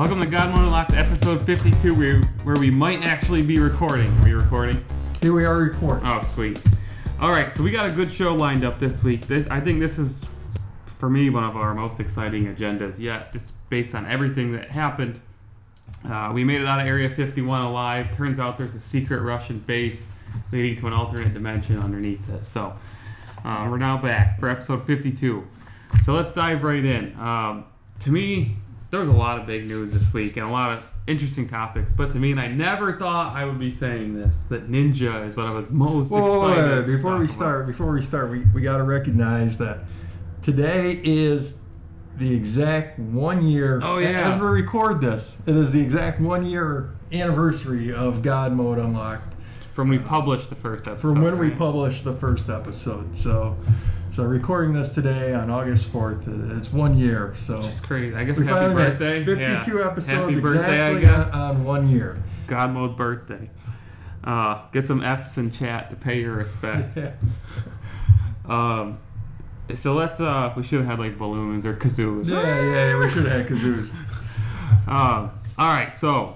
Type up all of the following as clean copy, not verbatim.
Welcome to Godmode Unlocked, episode 52, where we might actually be recording. Are we recording? Here we are recording. Oh, sweet. All right, so we got a good show lined up this week. I think this is, for me, one of our most exciting agendas yet, just based on everything that happened. We made it out of Area 51 alive. Turns out there's a secret Russian base leading to an alternate dimension underneath it. So we're now back for episode 52. So let's dive right in. To me, there was a lot of big news this week and a lot of interesting topics. But to me, and I never thought I would be saying this, that Ninja is what I was most excited about. Before we start, we got to recognize that today is the exact 1 year. Oh, yeah. As we record this, it is the exact 1 year anniversary of Godmode Unlocked. From we published the first episode. From when we published the first episode. So recording this today on August 4th, it's 1 year. So just crazy. I guess happy birthday. 52 episodes exactly on 1 year. Godmode birthday. Get some Fs in chat to pay your respects. Yeah. So let's. We should have had like balloons or kazoos. Yeah. We should have had kazoos. All right. So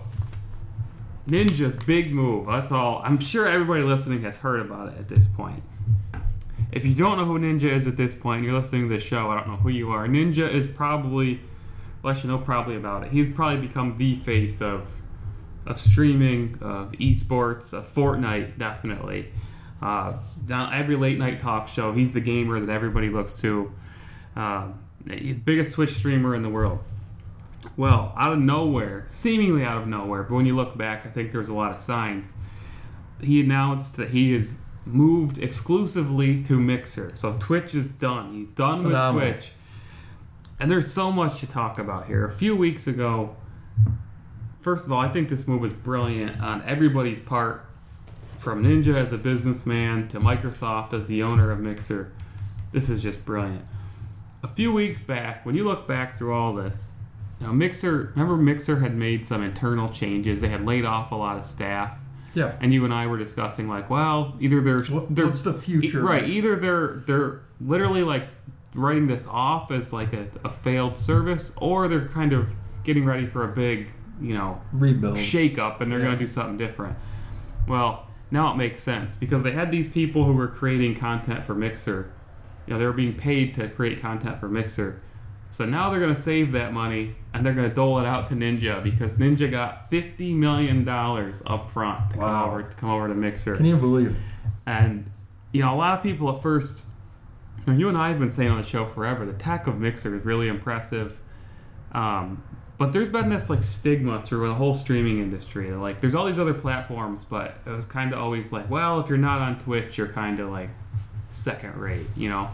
Ninja's big move. That's all. I'm sure everybody listening has heard about it at this point. If you don't know who Ninja is at this point, you're listening to this show, I don't know who you are. Ninja is probably, well, I should know probably about it. He's probably become the face of streaming, of esports, of Fortnite, definitely. On every late night talk show, he's the gamer that everybody looks to. He's the biggest Twitch streamer in the world. Well, seemingly out of nowhere, but when you look back, I think there's a lot of signs. He announced that he is moved exclusively to Mixer. So Twitch is done. He's done Phenomenal. With Twitch. And there's so much to talk about here. A few weeks ago, first of all, I think this move is brilliant on everybody's part, from Ninja as a businessman to Microsoft as the owner of Mixer. This is just brilliant. A few weeks back, when you look back through all this, Mixer had made some internal changes. They had laid off a lot of staff. Yeah, and you and I were discussing like, well, either they're what's the future, right? Either they're literally like writing this off as like a failed service, or they're kind of getting ready for a big, rebuild, shake up, and they're going to do something different. Well, now it makes sense because they had these people who were creating content for Mixer. They were being paid to create content for Mixer. So now they're going to save that money, and they're going to dole it out to Ninja because Ninja got $50 million up front to come over to Mixer. Can you believe it? And, a lot of people at first, you and I have been saying on the show forever, the tech of Mixer is really impressive. But there's been this, stigma through the whole streaming industry. There's all these other platforms, but it was kind of always like, well, if you're not on Twitch, you're kind of, second rate, Yep.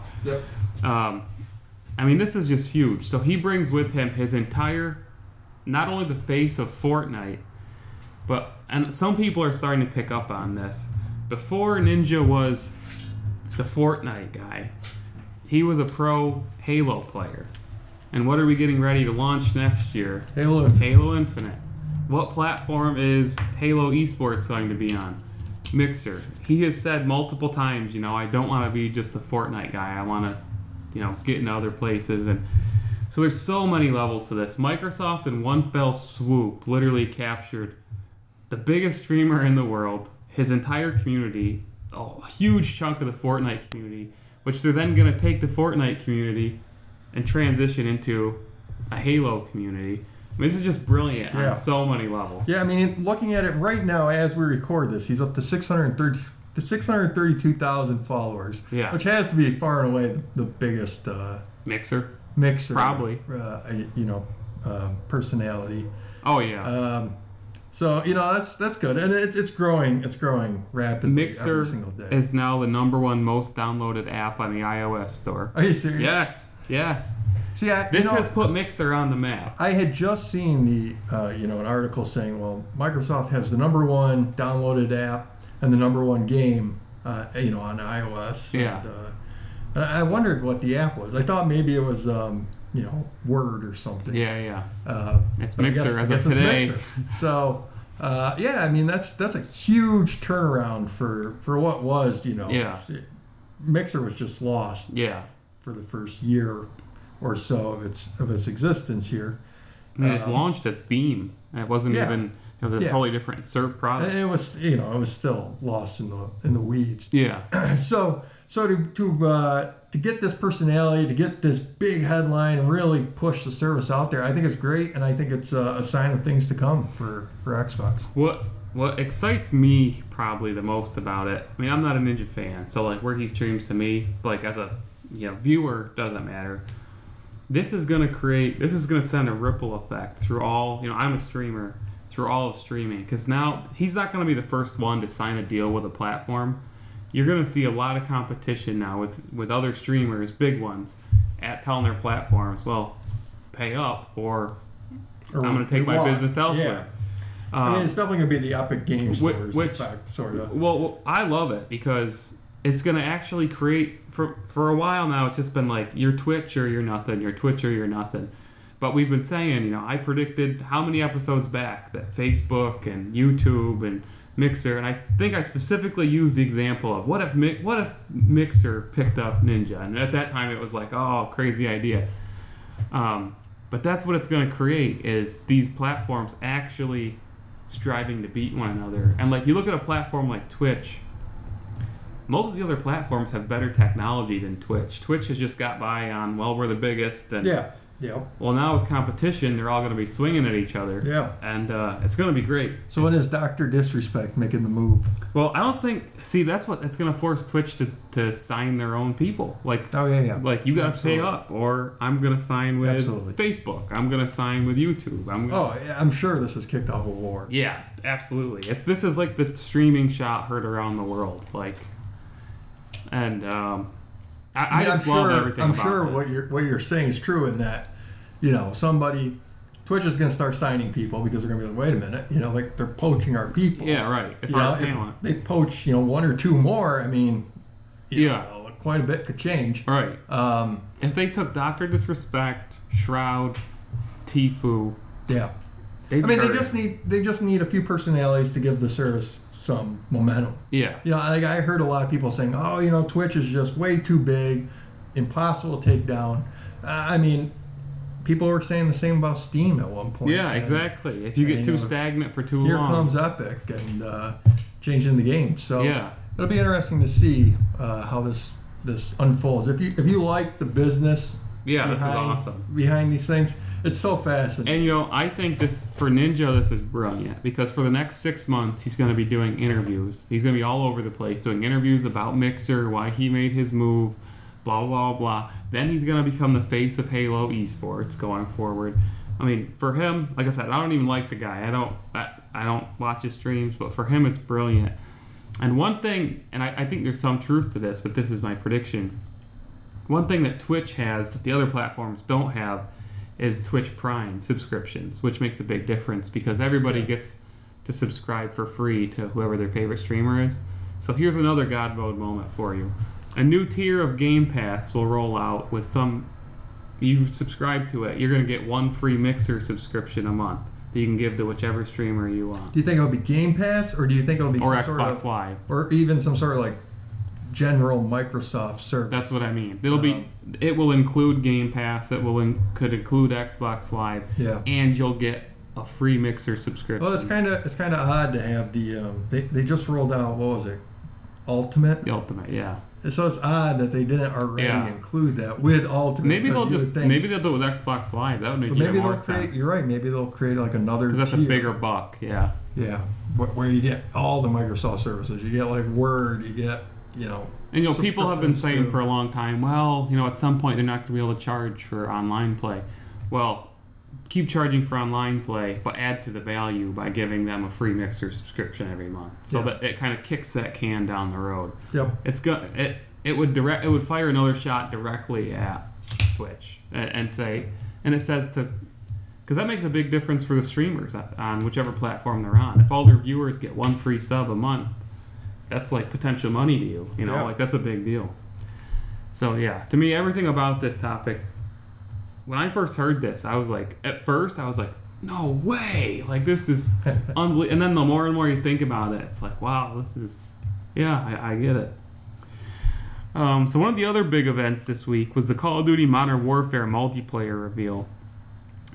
This is just huge. So he brings with him his entire, not only the face of Fortnite, and some people are starting to pick up on this. Before Ninja was the Fortnite guy, he was a pro Halo player. And what are we getting ready to launch next year? Halo Infinite. What platform is Halo esports going to be on? Mixer. He has said multiple times, I don't want to be just a Fortnite guy. I want to get into other places. And so there's so many levels to this. Microsoft in one fell swoop literally captured the biggest streamer in the world, his entire community, a huge chunk of the Fortnite community, which they're then going to take the Fortnite community and transition into a Halo community. This is just brilliant on so many levels. Yeah, looking at it right now as we record this, he's up to 632,000 followers, which has to be far and away the biggest Mixer probably personality. Oh yeah. So that's good, and it's growing rapidly. Mixer every single day. Is now the number one most downloaded app on the iOS store. Are you serious? Yes. See, this has put Mixer on the map. I had just seen the an article saying, well, Microsoft has the number one downloaded app and the number one game, on iOS. Yeah. And I wondered what the app was. I thought maybe it was, Word or something. Yeah. It's Mixer as of today. So, that's a huge turnaround for what was, Mixer was just lost. Yeah. For the first year or so of its existence here. I mean, it launched as Beam. It wasn't even. It was a totally different SERP product. It was, you know, it was still lost in the weeds. Yeah. So to get this personality, to get this big headline, and really push the service out there, I think it's great, and I think it's a sign of things to come for Xbox. What excites me probably the most about it, I mean, I'm not a Ninja fan, so like where he streams to me, like as a viewer, doesn't matter. This is going to send a ripple effect through all, I'm a streamer, through all of streaming, because now he's not going to be the first one to sign a deal with a platform. You're going to see a lot of competition now with other streamers, big ones, telling their platforms, well, pay up or I'm going to take my business elsewhere. Yeah. I mean, it's definitely going to be the Epic Games Store's effect, sort of. Well, I love it because it's going to actually create, for a while now, it's just been like, you're Twitch or you're nothing, you're Twitch or you're nothing. But we've been saying, I predicted how many episodes back that Facebook and YouTube and Mixer, and I think I specifically used the example of what if Mixer picked up Ninja, and at that time it was like, oh, crazy idea. But that's what it's going to create, is these platforms actually striving to beat one another. And like, you look at a platform like Twitch, most of the other platforms have better technology than Twitch. Twitch has just got by on, well, we're the biggest, and yeah. Well, now with competition, they're all going to be swinging at each other. Yeah. And it's going to be great. So when is Dr. Disrespect making the move? Well, I don't think... See, that's going to force Twitch to sign their own people. Like, oh, yeah. Like, you got to pay up, or I'm going to sign with Facebook. I'm going to sign with YouTube. I'm sure this has kicked off a war. Yeah, absolutely. If this is like the streaming shot heard around the world. Like, and I just love everything about this. I'm sure what you're saying is true in that, somebody, Twitch is going to start signing people because they're going to be like, wait a minute, like they're poaching our people. Yeah, right. It's our talent. If they poach, one or two more, I mean, quite a bit could change. Right. If they took Dr. Disrespect, Shroud, Tfue. Yeah. They just need a few personalities to give the service some momentum. Yeah. Like I heard a lot of people saying, oh, Twitch is just way too big, impossible to take down. I mean, people were saying the same about Steam at one point. Yeah, exactly. If you get too stagnant for too long. Here comes Epic and changing the game. So it'll be interesting to see how this unfolds. If you like the business this is awesome. Behind these things, it's so fascinating. And, I think for Ninja, this is brilliant, because for the next 6 months, he's going to be doing interviews. He's going to be all over the place doing interviews about Mixer, why he made his move, blah, blah, blah. Then he's going to become the face of Halo esports going forward. I mean, for him, like I said, I don't even like the guy. I don't watch his streams, but for him, it's brilliant. And one thing, and I think there's some truth to this, but this is my prediction. One thing that Twitch has that the other platforms don't have is Twitch Prime subscriptions, which makes a big difference because everybody gets to subscribe for free to whoever their favorite streamer is. So here's another God mode moment for you. A new tier of Game Pass will roll out with some... You subscribe to it, you're going to get one free Mixer subscription a month that you can give to whichever streamer you want. Do you think it'll be Game Pass, or do you think it'll be... Or some Xbox Live. Or even some sort of like general Microsoft service. That's what I mean. It'll be... It will include Game Pass. It will could include Xbox Live. Yeah. And you'll get a free Mixer subscription. Well, it's kind of odd to have the... They just rolled out, what was it? Ultimate? The Ultimate, yeah. So it's odd that they didn't already include that with Ultimate. Maybe they'll do it with Xbox Live. That would make even more sense. You're right. Maybe they'll create like another... Because that's a bigger buck, yeah. Yeah. Where you get all the Microsoft services. You get like Word. You get, And, people have been saying for a long time, well, at some point they're not going to be able to charge for online play. Well, keep charging for online play, but add to the value by giving them a free Mixer subscription every month. So that it kind of kicks that can down the road. Yep. It would fire another shot directly at Twitch because that makes a big difference for the streamers on whichever platform they're on. If all their viewers get one free sub a month, that's like potential money to you, like that's a big deal. So to me, everything about this topic, when I first heard this, I was like, no way, like this is unbelievable. And then the more and more you think about it, it's like, wow, this is, I get it. So one of the other big events this week was the Call of Duty Modern Warfare multiplayer reveal.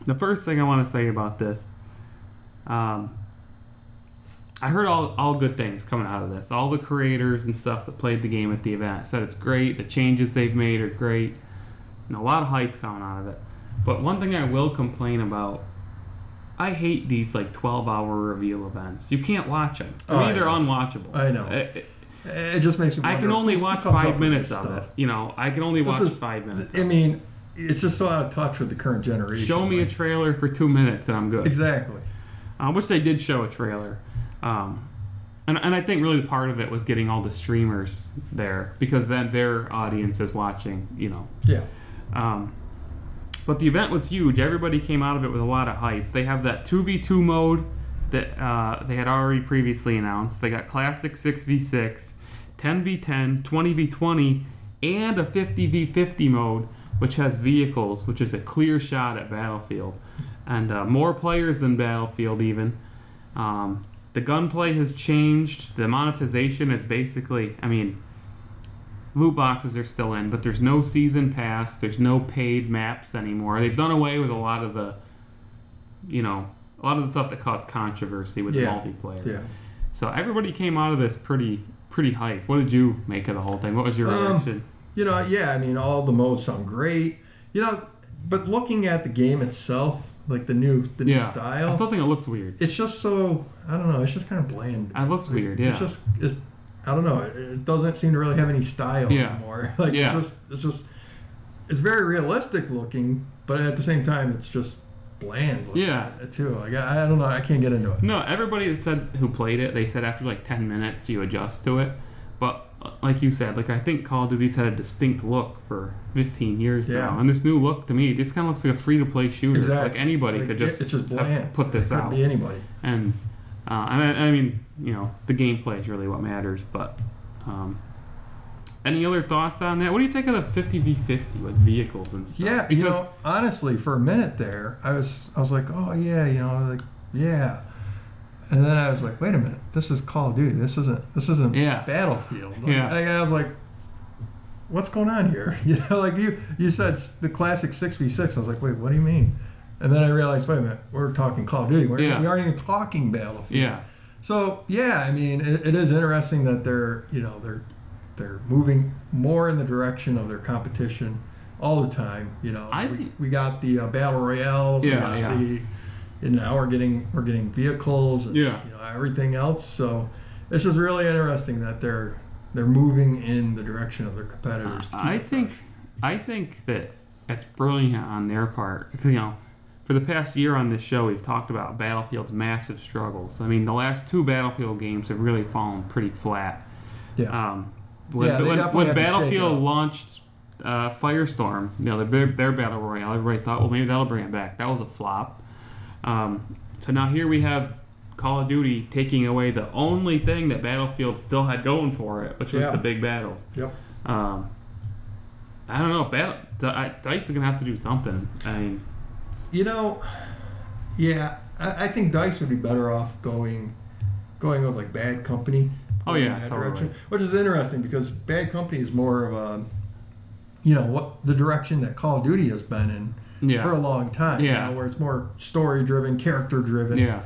The first thing I want to say about this, I heard all good things coming out of this. All the creators and stuff that played the game at the event said it's great. The changes they've made are great. And a lot of hype coming out of it. But one thing I will complain about, I hate these like 12-hour reveal events. You can't watch them. To me, they're unwatchable. I know. It just makes me wonder. I can only watch 5 minutes of it. You know, I can only watch 5 minutes of it. I mean, it's just so out of touch with the current generation. Show me a trailer for 2 minutes and I'm good. Exactly. Which they did show a trailer. And I think really part of it was getting all the streamers there, because then their audience is watching, you know. Yeah. But the event was huge. Everybody came out of it with a lot of hype. They have that 2v2 mode that they had already previously announced. They got classic 6v6, 10v10, 20v20, and a 50v50 mode, which has vehicles, which is a clear shot at Battlefield. And more players than Battlefield, even. The gunplay has changed. The monetization is basically, I mean, loot boxes are still in, but there's no season pass. There's no paid maps anymore. They've done away with a lot of the stuff that caused controversy with the multiplayer. Yeah. So everybody came out of this pretty hyped. What did you make of the whole thing? What was your reaction? I mean, all the modes sound great. You know, but looking at the game itself, like the new style, I still think it looks weird. It's just so, I don't know, it's just kind of bland. It looks weird, yeah. It's just, I don't know, it doesn't seem to really have any style anymore. Like, yeah. It's just, it's very realistic looking, but at the same time, it's just bland looking too. Like, I don't know, I can't get into it. No, everybody that said who played it, they said after like 10 minutes, you adjust to it. But like you said, like I think Call of Duty's had a distinct look for 15 years now, and this new look to me just kind of looks like a free-to-play shooter. Exactly. Like anybody could just put this out. It could be anybody. And I mean, you know, the gameplay is really what matters. But any other thoughts on that? What do you think of the 50v50 with vehicles and stuff? Yeah, because, you know, honestly, for a minute there, I was like, oh yeah, you know, like yeah. And then I was like, wait a minute, this is Call of Duty. This isn't Battlefield. Like, yeah. I was like, what's going on here? You know, like you said the classic 6v6. I was like, wait, what do you mean? And then I realized, wait a minute, we're talking Call of Duty. We aren't even talking Battlefield. Yeah. So, yeah, I mean, it is interesting that they're moving more in the direction of their competition all the time, you know. We got the Battle Royales, we got the and now we're getting vehicles and you know, everything else. So it's just really interesting that they're moving in the direction of their competitors. I think that that's brilliant on their part, because you know, for the past year on this show we've talked about Battlefield's massive struggles. I mean, the last two Battlefield games have really fallen pretty flat. Yeah. When Battlefield launched Firestorm, you know, their battle royale, everybody thought, well, maybe that'll bring it back. That was a flop. So now here we have Call of Duty taking away the only thing that Battlefield still had going for it, which was the big battles. Yep. I don't know. DICE is going to have to do something. I mean, you know, yeah, I think DICE would be better off going with like Bad Company. Oh yeah, totally. Direction, which is interesting because Bad Company is more of a, you know, what the direction that Call of Duty has been in. Yeah. For a long time, you know, where it's more story-driven, character-driven. Yeah.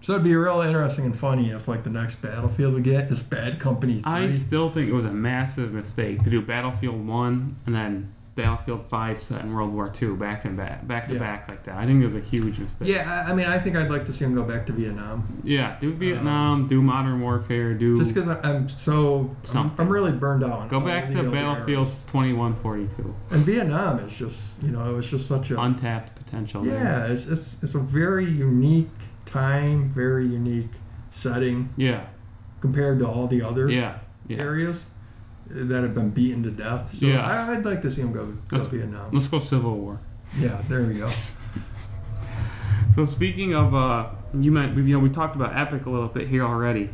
So it'd be real interesting and funny if, like, the next Battlefield we get is Bad Company 3. I still think it was a massive mistake to do Battlefield 1 and then Battlefield 5 set in World War II back to back like that. I think it was a huge mistake. Yeah, I mean, I think I'd like to see them go back to Vietnam. Yeah, do Vietnam, do Modern Warfare, do... Just because I'm so... I'm really burned out on go back to Battlefield 2142. And Vietnam is just, you know, it was just such a... untapped potential. Yeah, it's a very unique time, very unique setting. Yeah. Compared to all the other areas that have been beaten to death. So I'd like to see him go Vietnam. Let's go Civil War. Yeah, there we go. So speaking of, we talked about Epic a little bit here already.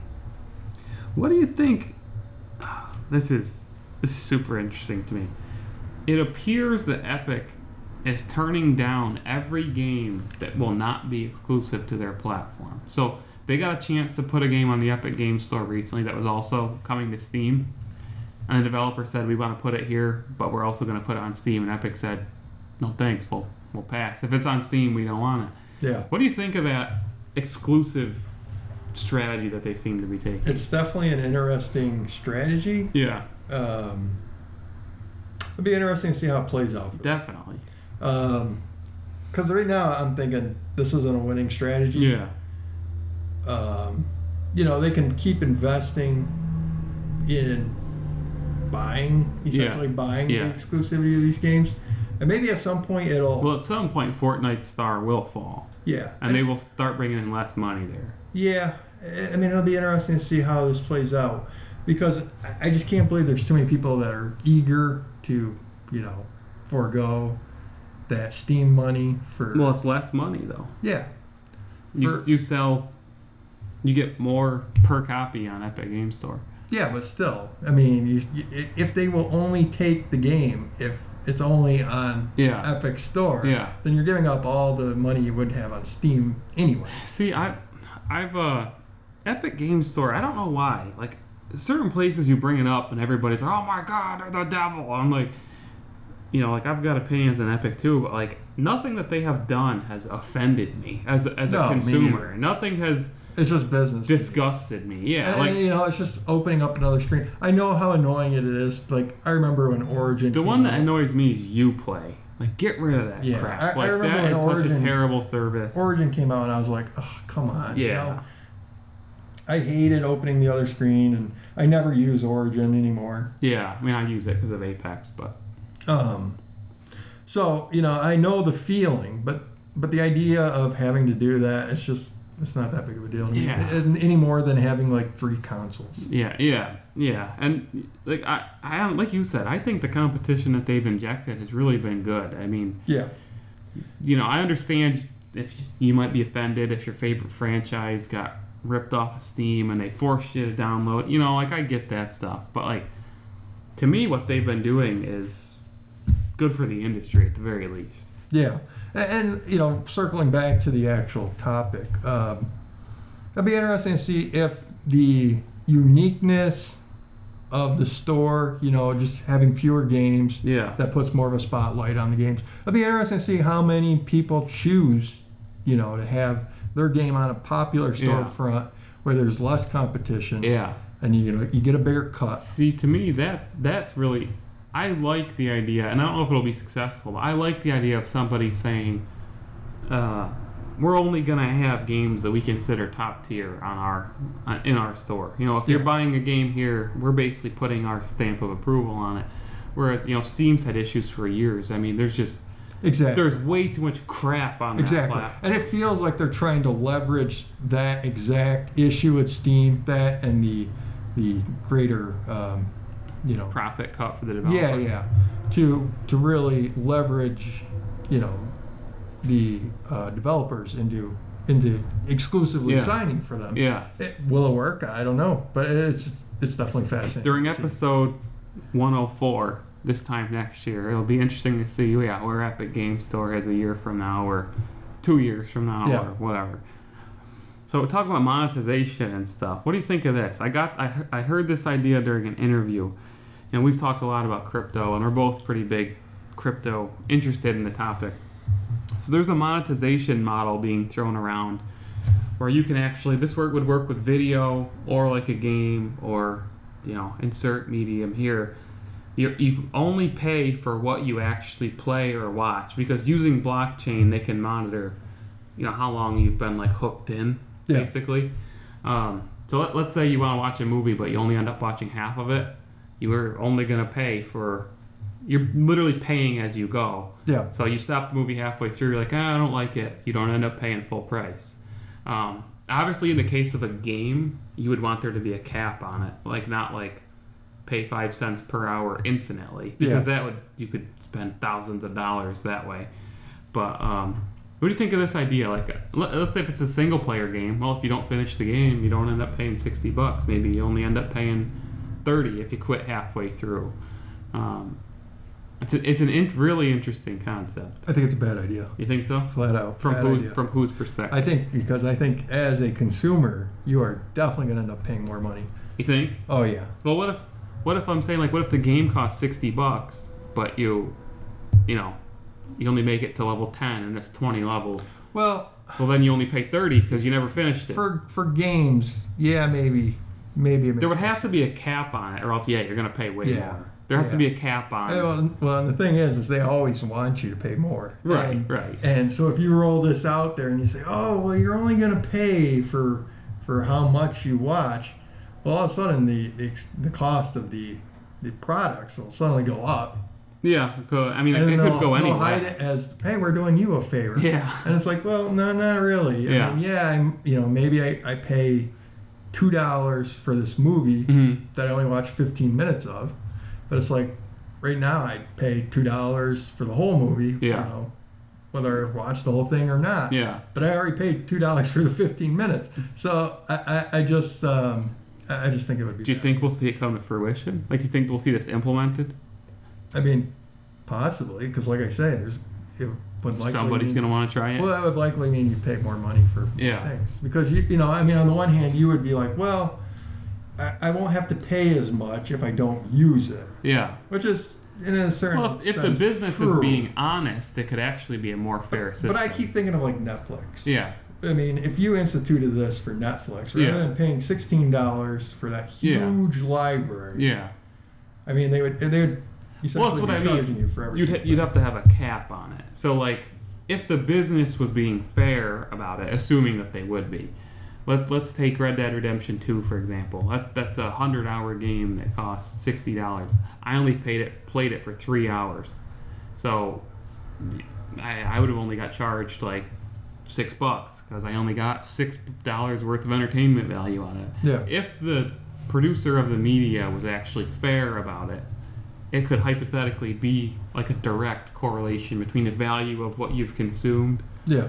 What do you think? This is super interesting to me. It appears that Epic is turning down every game that will not be exclusive to their platform. So they got a chance to put a game on the Epic Games Store recently that was also coming to Steam. And the developer said, we want to put it here, but we're also going to put it on Steam. And Epic said, no thanks, we'll we'll pass. If it's on Steam, we don't want it. Yeah. What do you think of that exclusive strategy that they seem to be taking? It's definitely an interesting strategy. Yeah. It'll be interesting to see how it plays out. Definitely. Because right now I'm thinking this isn't a winning strategy. Yeah. You know, they can keep investing in buying the exclusivity of these games. And maybe at some point it'll... Well, at some point Fortnite's star will fall. Yeah. And they will start bringing in less money there. Yeah. I mean, it'll be interesting to see how this plays out. Because I just can't believe there's too many people that are eager to, you know, forego that Steam money for... Well, it's less money, though. Yeah. You sell... You get more per copy on Epic Games Store. Yeah, but still, I mean, if they will only take the game if it's only on Epic Store, then you're giving up all the money you would have on Steam anyway. See, I've Epic Games Store, I don't know why. Like, certain places you bring it up and everybody's like, oh my God, they're the devil. I'm like, you know, like, I've got opinions on Epic too, but like, nothing that they have done has offended me as a consumer. Nothing has... It's just business. Disgusted me, yeah. And, you know, it's just opening up another screen. I know how annoying it is. Like, I remember when Origin... The one that annoys me is Uplay. Like, get rid of that crap. I remember that is Origin, such a terrible service. Origin came out and I was like, oh, come on. Yeah. You know, I hated opening the other screen, and I never use Origin anymore. Yeah, I mean, I use it because of Apex, but... So, you know, I know the feeling, but the idea of having to do that, it's just... It's not that big of a deal to me. Any more than having, like, three consoles. Yeah. And, like, I like you said, I think the competition that they've injected has really been good. I mean... Yeah. You know, I understand if you might be offended if your favorite franchise got ripped off of Steam and they forced you to download. You know, like, I get that stuff. But, like, to me, what they've been doing is good for the industry at the very least. Yeah. And, you know, circling back to the actual topic, it'll be interesting to see if the uniqueness of the store, you know, just having fewer games, that puts more of a spotlight on the games. It'll be interesting to see how many people choose, you know, to have their game on a popular storefront where there's less competition. Yeah. And, you know, you get a bigger cut. See, to me, that's really... I like the idea, and I don't know if it'll be successful, but I like the idea of somebody saying, we're only going to have games that we consider top tier in our store. You know, if you're buying a game here, we're basically putting our stamp of approval on it. Whereas, you know, Steam's had issues for years. I mean, there's just... Exactly. There's way too much crap on that platform. And it feels like they're trying to leverage that exact issue with Steam, that and the greater... you know, profit cut for the developer. To really leverage, you know, the developers into exclusively signing for them. Yeah, will it work? I don't know, but it's definitely fascinating. During episode 104, this time next year, it'll be interesting to see. Yeah, where Epic Games Store is a year from now, or 2 years from now, or whatever. So talking about monetization and stuff, what do you think of this? I heard this idea during an interview, and we've talked a lot about crypto, and we're both pretty big crypto interested in the topic. So there's a monetization model being thrown around where you can actually, this work would work with video or like a game or, you know, insert medium here. You only pay for what you actually play or watch, because using blockchain they can monitor, you know, how long you've been like hooked in. Yeah. Basically. So let's say you want to watch a movie, but you only end up watching half of it. You are only going to pay for... You're literally paying as you go. Yeah. So you stop the movie halfway through. You're like, I don't like it. You don't end up paying full price. Obviously, in the case of a game, you would want there to be a cap on it. Like, not like pay 5 cents per hour infinitely. Because that would... You could spend thousands of dollars that way. But... What do you think of this idea? Like, let's say if it's a single-player game. Well, if you don't finish the game, you don't end up paying $60. Maybe you only end up paying $30 if you quit halfway through. It's a really interesting concept. I think it's a bad idea. You think so? Flat out. From whose perspective? I think as a consumer, you are definitely going to end up paying more money. You think? Oh yeah. Well, what if I'm saying, like, what if the game costs $60, but you know. you only make it to level 10 and it's 20 levels. Well, then you only pay 30 because you never finished it. For games, yeah, maybe. There would have to be a cap on it, or else, yeah, you're going to pay way more. There has to be a cap on it. Well, and the thing is they always want you to pay more. Right, and, right. And so if you roll this out there and you say, oh, well, you're only going to pay for how much you watch, well, all of a sudden the cost of the products will suddenly go up. Yeah, I mean, it could go anywhere. Hide it as, hey, we're doing you a favor. Yeah. And it's like, well, no, not really. Yeah. I mean, yeah, maybe I pay $2 for this movie that I only watched 15 minutes of. But it's like, right now I'd pay $2 for the whole movie, whether I watched the whole thing or not. Yeah. But I already paid $2 for the 15 minutes. So I just think it would be Do you think we'll see it come to fruition? Like, do you think we'll see this implemented? I mean, possibly, because like I say, somebody's going to want to try it. Well, that would likely mean you pay more money for things. Because, on the one hand, you would be like, well, I won't have to pay as much if I don't use it. Yeah. Which is, in a certain sense, if the business is being honest, it could actually be a more fair system. But I keep thinking of, like, Netflix. Yeah. I mean, if you instituted this for Netflix, rather than paying $16 for that huge library. Yeah. I mean, they would essentially be charging you for everything. You'd have to have a cap on it. So, like, if the business was being fair about it, assuming that they would be, Let's take Red Dead Redemption 2, for example. That's a 100-hour game that costs $60. I only played it for 3 hours. So I would have only got charged like $6 because I only got $6 worth of entertainment value on it. Yeah. If the producer of the media was actually fair about it, it could hypothetically be like a direct correlation between the value of what you've consumed. Yeah.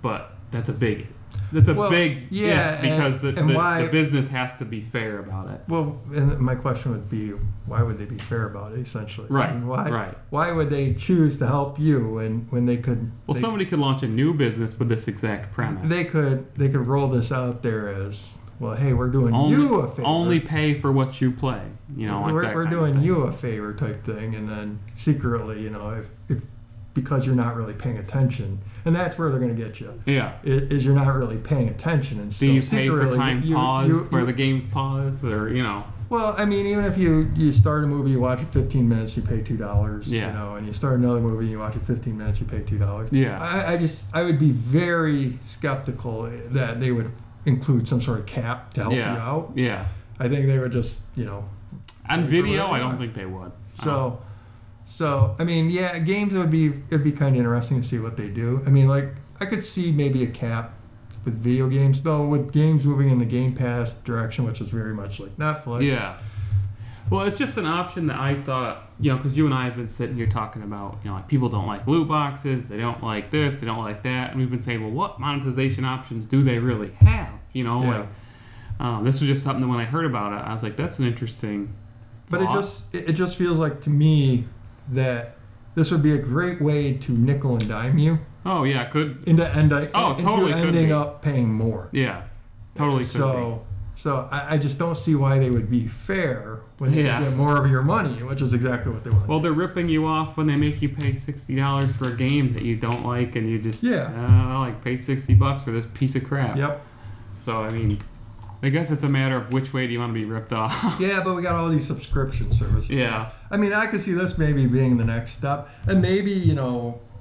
But that's a big... That's a big because the business has to be fair about it. Well, and my question would be, why would they be fair about it, essentially? Right. I mean, why would they choose to help you when they could... Well, somebody could launch a new business with this exact premise. They could roll this out there as, well, hey, we're doing you a favor. Only pay for what you play. We're doing you a favor type thing, and then secretly, if because you're not really paying attention. And that's where they're going to get you. Yeah. Is you're not really paying attention. And so do you pay for time paused where the game's paused or? Well, I mean, even if you start a movie, you watch it 15 minutes, you pay $2. Yeah. And you start another movie, you watch it 15 minutes, you pay $2. Yeah. I would be very skeptical that they would include some sort of cap to help you out. Yeah. I think they would just, on video, I don't think they would. So... So, I mean, yeah, games it'd be kind of interesting to see what they do. I mean, like, I could see maybe a cap with video games, though, with games moving in the Game Pass direction, which is very much like Netflix. Yeah. Well, it's just an option that I thought, because you and I have been sitting here talking about, like, people don't like loot boxes, they don't like this, they don't like that, and we've been saying, well, what monetization options do they really have? This was just something that when I heard about it, I was like, that's an interesting thought. But it just feels like, to me, that this would be a great way to nickel and dime you. Oh yeah, could ending up paying more. Yeah, totally. So I just don't see why they would be fair when they get more of your money, which is exactly what they want. Well, they're ripping you off when they make you pay $60 for a game that you don't like, and you just paid $60 for this piece of crap. Yep. So I mean, I guess it's a matter of which way do you want to be ripped off. Yeah, but we got all these subscription services. Yeah. I mean, I could see this maybe being the next step. And maybe,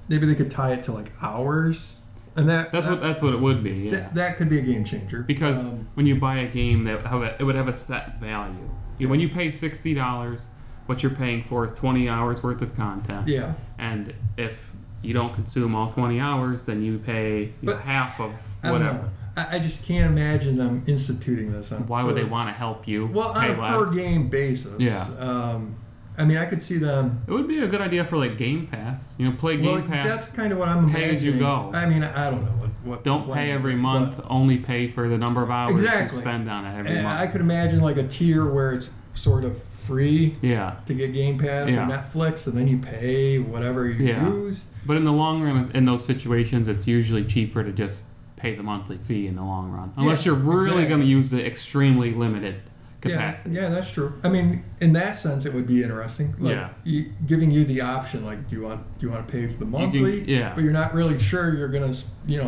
maybe they could tie it to, like, hours. And that's what it would be, yeah. That could be a game changer. Because when you buy a game, it would have a set value. Yeah. When you pay $60, what you're paying for is 20 hours worth of content. Yeah. And if you don't consume all 20 hours, then you pay half of whatever. I just can't imagine them instituting this. Why would they want to help you? Well, on a per-game basis. Yeah. I mean, I could see them... It would be a good idea for, like, Game Pass. Play Game Pass. That's kind of what I'm imagining. Pay as you go. I mean, I don't know what don't pay every month. Only pay for the number of hours you spend on it every month. I could imagine, like, a tier where it's sort of free to get Game Pass or Netflix, and then you pay whatever you use. But in the long run, in those situations, it's usually cheaper to just... pay the monthly fee in the long run, unless you're really going to use the extremely limited capacity. Yeah, that's true. I mean, in that sense, it would be interesting. Like, giving you the option, like, do you want to pay for the monthly? You can, but you're not really sure you're gonna,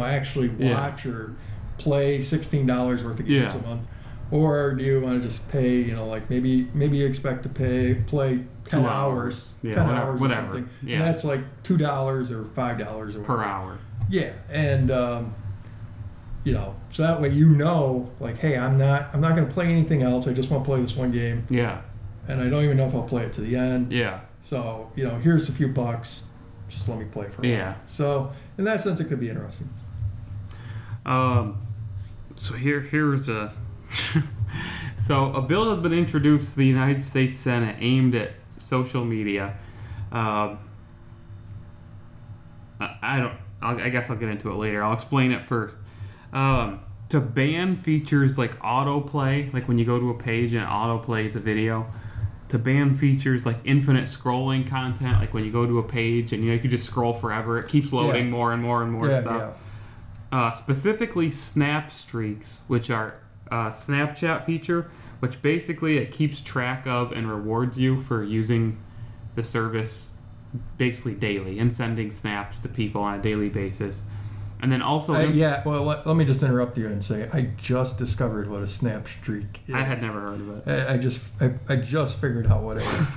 actually watch or play $16 worth of games a month, or do you want to just pay, like maybe you expect to play 10 hours, 10 hours or something, and that's like $2 or $5 per hour. Yeah, and so that way like, hey, I'm not going to play anything else. I just want to play this one game. Yeah. And I don't even know if I'll play it to the end. Yeah. So, here's a few bucks. Just let me play for a while. Yeah. So, in that sense, it could be interesting. So here's a... So, a bill has been introduced to the United States Senate aimed at social media. I guess I'll get into it later. I'll explain it first. To ban features like autoplay, like when you go to a page and it autoplays a video. To ban features like infinite scrolling content, like when you go to a page and you can just scroll forever. It keeps loading more and more and more stuff. Yeah. Specifically, snap streaks, which are a Snapchat feature, which basically it keeps track of and rewards you for using the service basically daily and sending snaps to people on a daily basis. And then also... let me just interrupt you and say, I just discovered what a snap streak is. I had never heard of it. I just figured out what it is,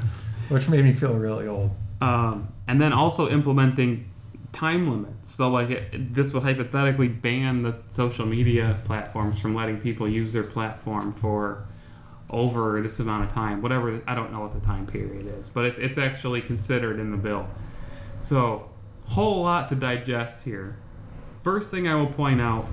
which made me feel really old. And then also implementing time limits. So, this would hypothetically ban the social media platforms from letting people use their platform for over this amount of time. Whatever, I don't know what the time period is, but it's actually considered in the bill. So, whole lot to digest here. First thing I will point out,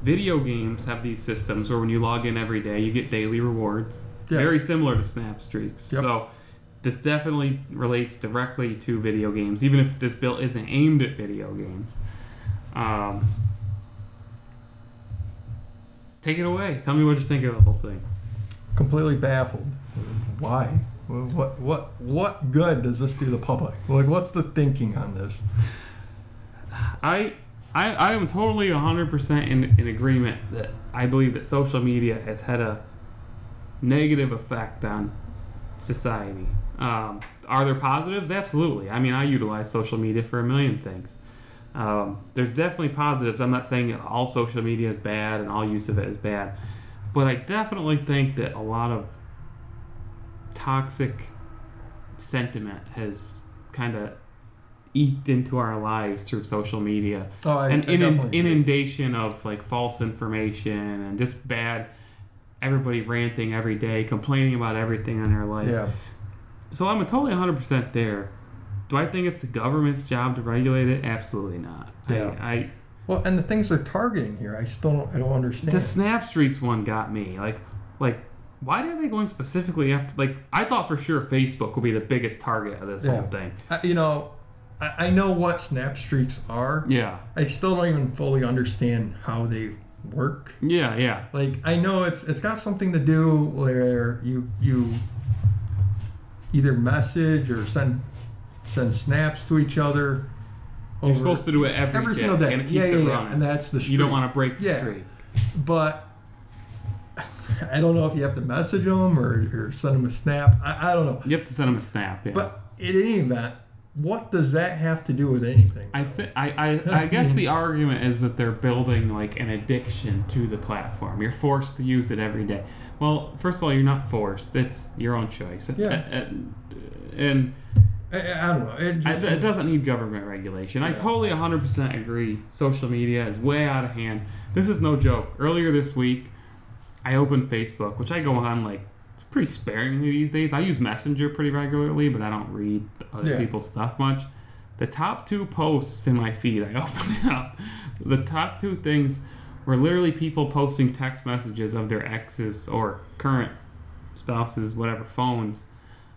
video games have these systems where when you log in every day, you get daily rewards. Yeah. Very similar to snap streaks. Yep. So this definitely relates directly to video games, even if this bill isn't aimed at video games. Take it away. Tell me what you think of the whole thing. Completely baffled. Why? What good does this do the public? Like, what's the thinking on this? I am totally 100% in agreement that I believe that social media has had a negative effect on society. Are there positives? Absolutely. I mean, I utilize social media for a million things. There's definitely positives. I'm not saying that all social media is bad and all use of it is bad. But I definitely think that a lot of toxic sentiment has kind of eked into our lives through social media. Inundation of false information and just bad, everybody ranting every day, complaining about everything in their life. Yeah. So I'm totally 100% there. Do I think it's the government's job to regulate it? Absolutely not. Yeah. Well, and the things they're targeting here, I don't understand. The snap streaks one got me. Like, why are they going specifically after? Like, I thought for sure Facebook would be the biggest target of this whole thing. I know what snap streaks are. Yeah. I still don't even fully understand how they work. Yeah, yeah. Like, I know it's got something to do where you either message or send snaps to each other. You're supposed to do it every single day. And it keeps it running. And that's the streak. You don't want to break the streak. But I don't know if you have to message them or send them a snap. I don't know. You have to send them a snap, yeah. But in any event, what does that have to do with anything? I guess the argument is that they're building an addiction to the platform. You're forced to use it every day. Well, first of all, you're not forced. It's your own choice. Yeah. And I don't know. It doesn't need government regulation. Yeah. I totally 100% agree. Social media is way out of hand. This is no joke. Earlier this week, I opened Facebook, which I go on pretty sparingly these days. I use Messenger pretty regularly, but I don't read other people's stuff much. The top two posts in my feed, I opened up. The top two things were literally people posting text messages of their exes or current spouses, whatever, phones,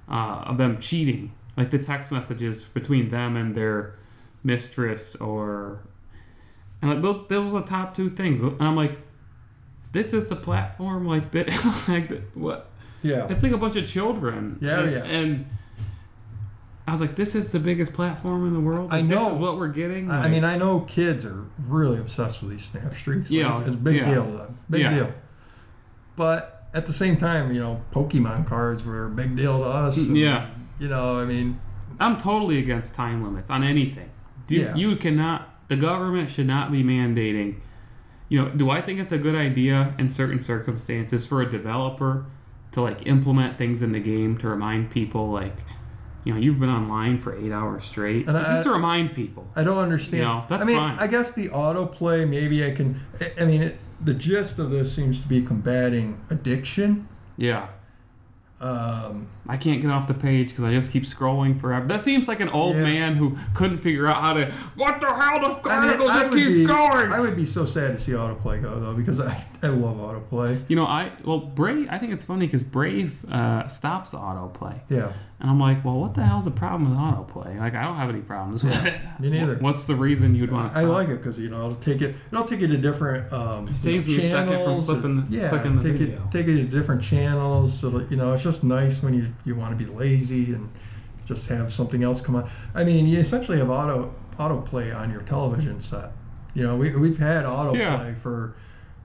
of them cheating. Like the text messages between them and their mistress those are the top two things. And I'm like, this is the platform? What? Yeah. It's a bunch of children. Yeah, yeah. And I was like, this is the biggest platform in the world? I know. This is what we're getting? I know kids are really obsessed with these snap streaks. It's a big deal to them. Big deal. But at the same time, you know, Pokemon cards were a big deal to us. And, yeah. You know, I mean... I'm totally against time limits on anything. You cannot... The government should not be mandating... You know, do I think it's a good idea in certain circumstances for a developer to, like, implement things in the game to remind people, like... You know, you've been online for 8 hours straight. And just to remind people. I don't understand. You know, that's fine. I guess the autoplay, maybe I can... I mean, the gist of this seems to be combating addiction. Yeah. I can't get off the page because I just keep scrolling forever. That seems like an old man who couldn't figure out how to... What the hell does Chronicle just keeps going? I would be so sad to see autoplay go, though, because I love autoplay. You know, Brave... I think it's funny because Brave stops autoplay. Yeah. And I'm like, well, what the hell's the problem with autoplay? Like, I don't have any problems with it. Me neither. What's the reason you'd want to stop? I like it because, you know, it'll take you to different channels. It saves me a second from clicking the video. Take it to different channels. So, you know, it's just nice when you want to be lazy and just have something else come on. I mean, you essentially have autoplay on your television set. You know, we've had autoplay for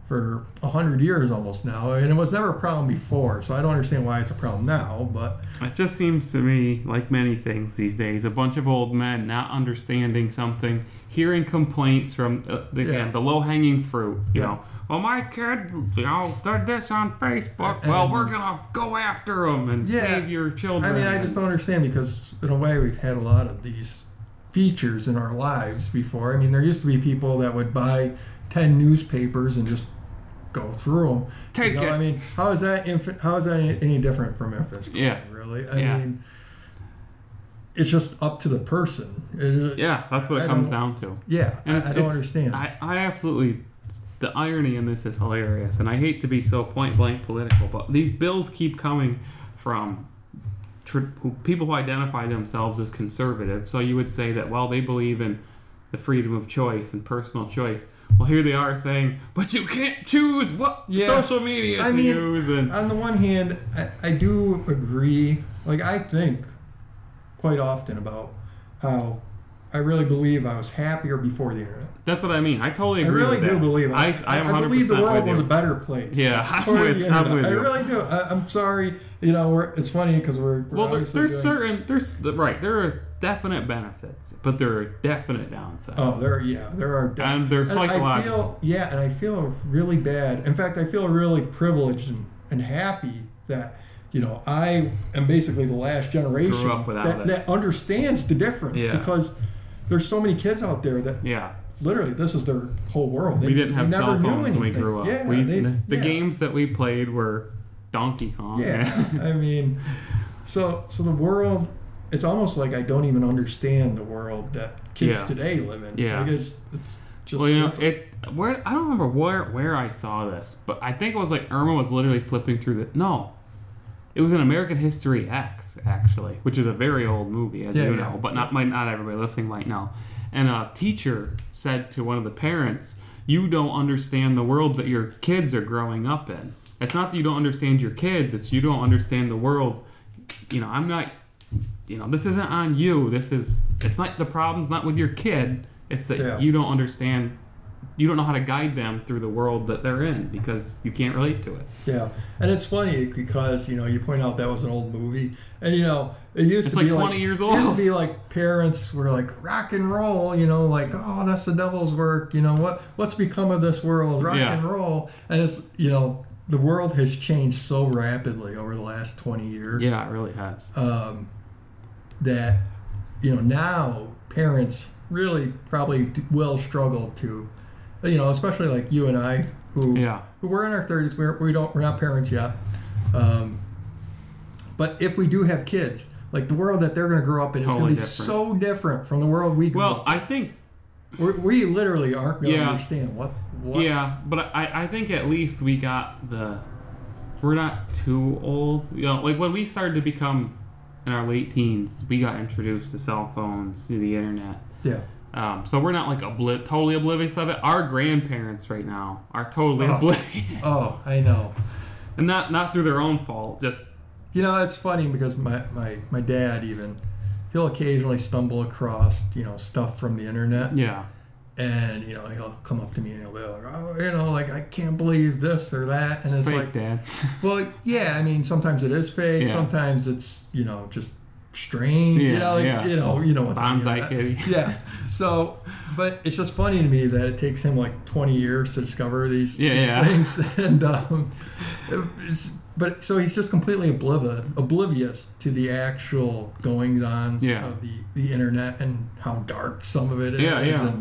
100 years almost now, and it was never a problem before, so I don't understand why it's a problem now, but... It just seems to me, like many things these days, a bunch of old men not understanding something, hearing complaints from the low-hanging fruit, you know. Well, my kid, you know, did this on Facebook. We're going to go after them and save your children. I mean, I just don't understand because, in a way, we've had a lot of these features in our lives before. I mean, there used to be people that would buy 10 newspapers and just go through them. Take it. I mean, how is that any different from infant schooling, really? I mean, it's just up to the person. That's what it comes down to. Yeah, and I don't understand. I absolutely... The irony in this is hilarious, and I hate to be so point-blank political, but these bills keep coming from people who identify themselves as conservative. So you would say that, well, they believe in the freedom of choice and personal choice. Well, here they are saying, but you can't choose what social media to use. And on the one hand, I do agree. Like, I think quite often about how I really believe I was happier before the internet. That's what I mean. I totally agree with that. I really do believe it. I believe the world was a better place. Yeah, I'm with you. I really do. I'm sorry. You know, it's funny because we're well, there are definite benefits, but there are definite downsides. Oh, there are definite. And they're psychological. And I feel really bad. In fact, I feel really privileged and happy that, you know, I am basically the last generation that understands the difference because there's so many kids out there that... Yeah. Literally, this is their whole world. We didn't have cell phones when we grew up. Yeah, the games that we played were Donkey Kong. Yeah, I mean, so the world, it's almost like I don't even understand the world that kids today live in. Yeah. Like it's just I don't remember where I saw this, but I think it was like Irma was literally flipping through it was in American History X, actually, which is a very old movie, as you know, but not everybody listening might know. And a teacher said to one of the parents, you don't understand the world that your kids are growing up in. It's not that you don't understand your kids, it's you don't understand the world. You know, I'm not, you know, this isn't on you. It's not, the problem's not with your kid. It's that you don't understand, you don't know how to guide them through the world that they're in because you can't relate to it. Yeah, and it's funny because, you know, you point out that was an old movie. And, you know, it used to be like parents were like, rock and roll, you know, like, oh, that's the devil's work. You know, what's become of this world? Rock and roll. And it's, you know, the world has changed so rapidly over the last 20 years. Yeah, it really has. That, you know, now parents really probably will struggle to, you know, especially like you and I who we're in our 30s. We're not parents yet. But if we do have kids, like the world that they're going to grow up in is going to be so different from the world we grew up in. Well, I think... We literally aren't going to understand what... Yeah, but I think at least we got the... We're not too old. You know, like when we started to become in our late teens, we got introduced to cell phones, to the internet. Yeah. So we're not like totally oblivious of it. Our grandparents right now are totally oblivious. Oh, I know. And not through their own fault, just... You know, it's funny because my dad even, he'll occasionally stumble across, you know, stuff from the internet. Yeah. And, you know, he'll come up to me and he'll be like, oh, you know, like, I can't believe this or that. And it's fake, like, Dad. Well, yeah, I mean, sometimes it is fake. Yeah. Sometimes it's, you know, just strange. Yeah, you know, like, yeah. You know what's going on. Yeah. So, but it's just funny to me that it takes him like 20 years to discover these things. And, but so he's just completely oblivious to the actual goings-ons of the internet and how dark some of it is. Yeah.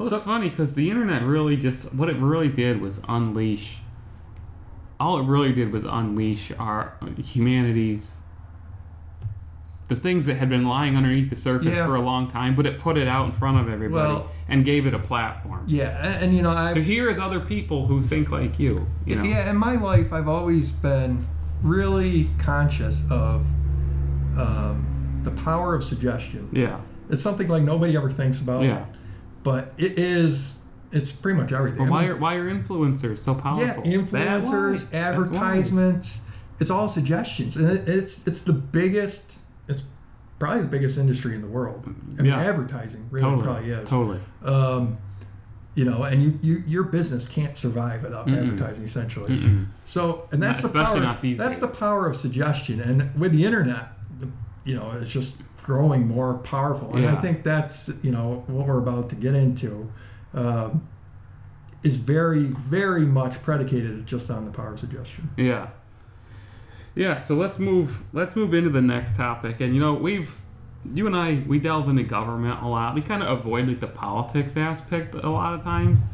It's funny because the internet really just unleash our humanity's the things that had been lying underneath the surface for a long time, but it put it out in front of everybody and gave it a platform. And you know, so here is other people who think like you know? In my life I've always been really conscious of the power of suggestion. It's something like nobody ever thinks about. But it's pretty much everything. Well, why are influencers so powerful? Yeah, influencers, advertisements, it's all suggestions. And it's the biggest, it's probably the biggest industry in the world. I mean, advertising really probably is. Totally. You know, and your business can't survive without advertising, essentially. So, and that's the power. Not these days. That's the power of suggestion. And with the internet, you know, it's just growing more powerful, and I think that's, you know, what we're about to get into is very, very much predicated just on the power of suggestion. So let's move into the next topic. And, you know, you and I delve into government a lot. We kind of avoid like the politics aspect a lot of times,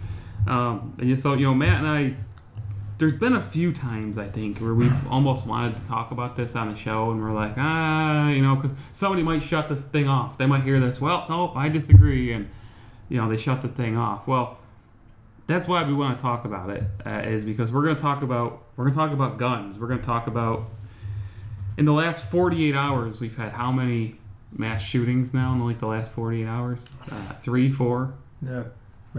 and so, you know, Matt and I, there's been a few times, I think, where we've almost wanted to talk about this on the show, and we're like, you know, because somebody might shut the thing off. They might hear this, well, nope, I disagree, and, you know, they shut the thing off. Well, that's why we want to talk about it, is because we're going to talk about guns. We're going to talk about, in the last 48 hours, we've had how many mass shootings now in like the last 48 hours? 3, 4? Yeah.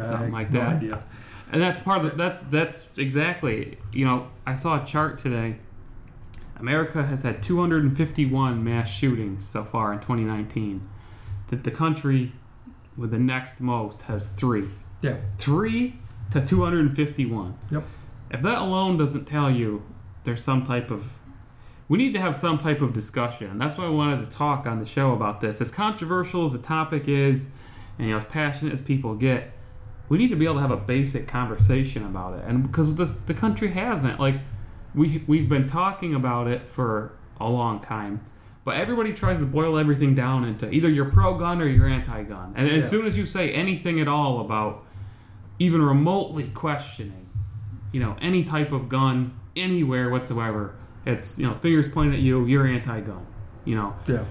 Something like that. No idea. And that's part of that's exactly, you know, I saw a chart today. America has had 251 mass shootings so far in 2019. The country with the next most has 3. Yeah. 3 to 251. Yep. If that alone doesn't tell you there's we need to have some type of discussion. And that's why I wanted to talk on the show about this. As controversial as the topic is, and, you know, as passionate as people get, we need to be able to have a basic conversation about it. And because the country hasn't. Like, we've been talking about it for a long time. But everybody tries to boil everything down into either you're pro-gun or you're anti-gun. And as soon as you say anything at all about even remotely questioning, you know, any type of gun anywhere whatsoever, it's, you know, fingers pointed at you, you're anti-gun, you know. Yeah.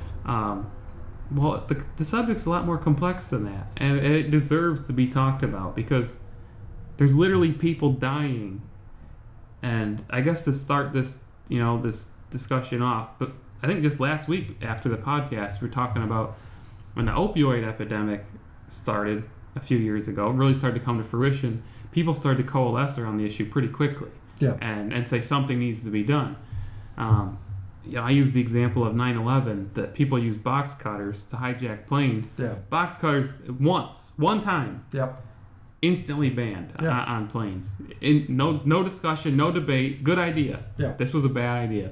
Well, the subject's a lot more complex than that, and it deserves to be talked about because there's literally people dying. And I guess to start this, you know, this discussion off, but I think just last week after the podcast, we were talking about when the opioid epidemic started a few years ago, really started to come to fruition, people started to coalesce around the issue pretty quickly and say something needs to be done. You know, I use the example of 9/11, that people use box cutters to hijack planes. Yeah. Box cutters one time. Yep. Instantly banned on planes. No discussion, no debate. Good idea. Yeah. This was a bad idea.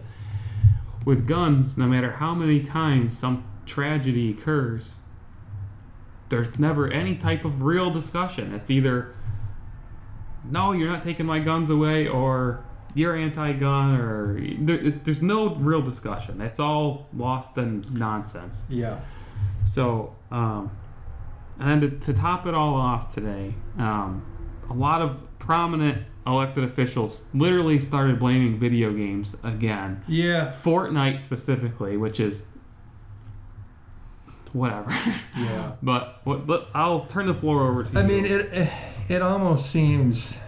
With guns, no matter how many times some tragedy occurs, there's never any type of real discussion. It's either, no, you're not taking my guns away, or you're anti-gun, or there's no real discussion. It's all lost in nonsense. Yeah. So, and then to top it all off today, a lot of prominent elected officials literally started blaming video games again. Yeah. Fortnite specifically, which is whatever. Yeah. But I'll turn the floor over to you. I mean, it almost seems.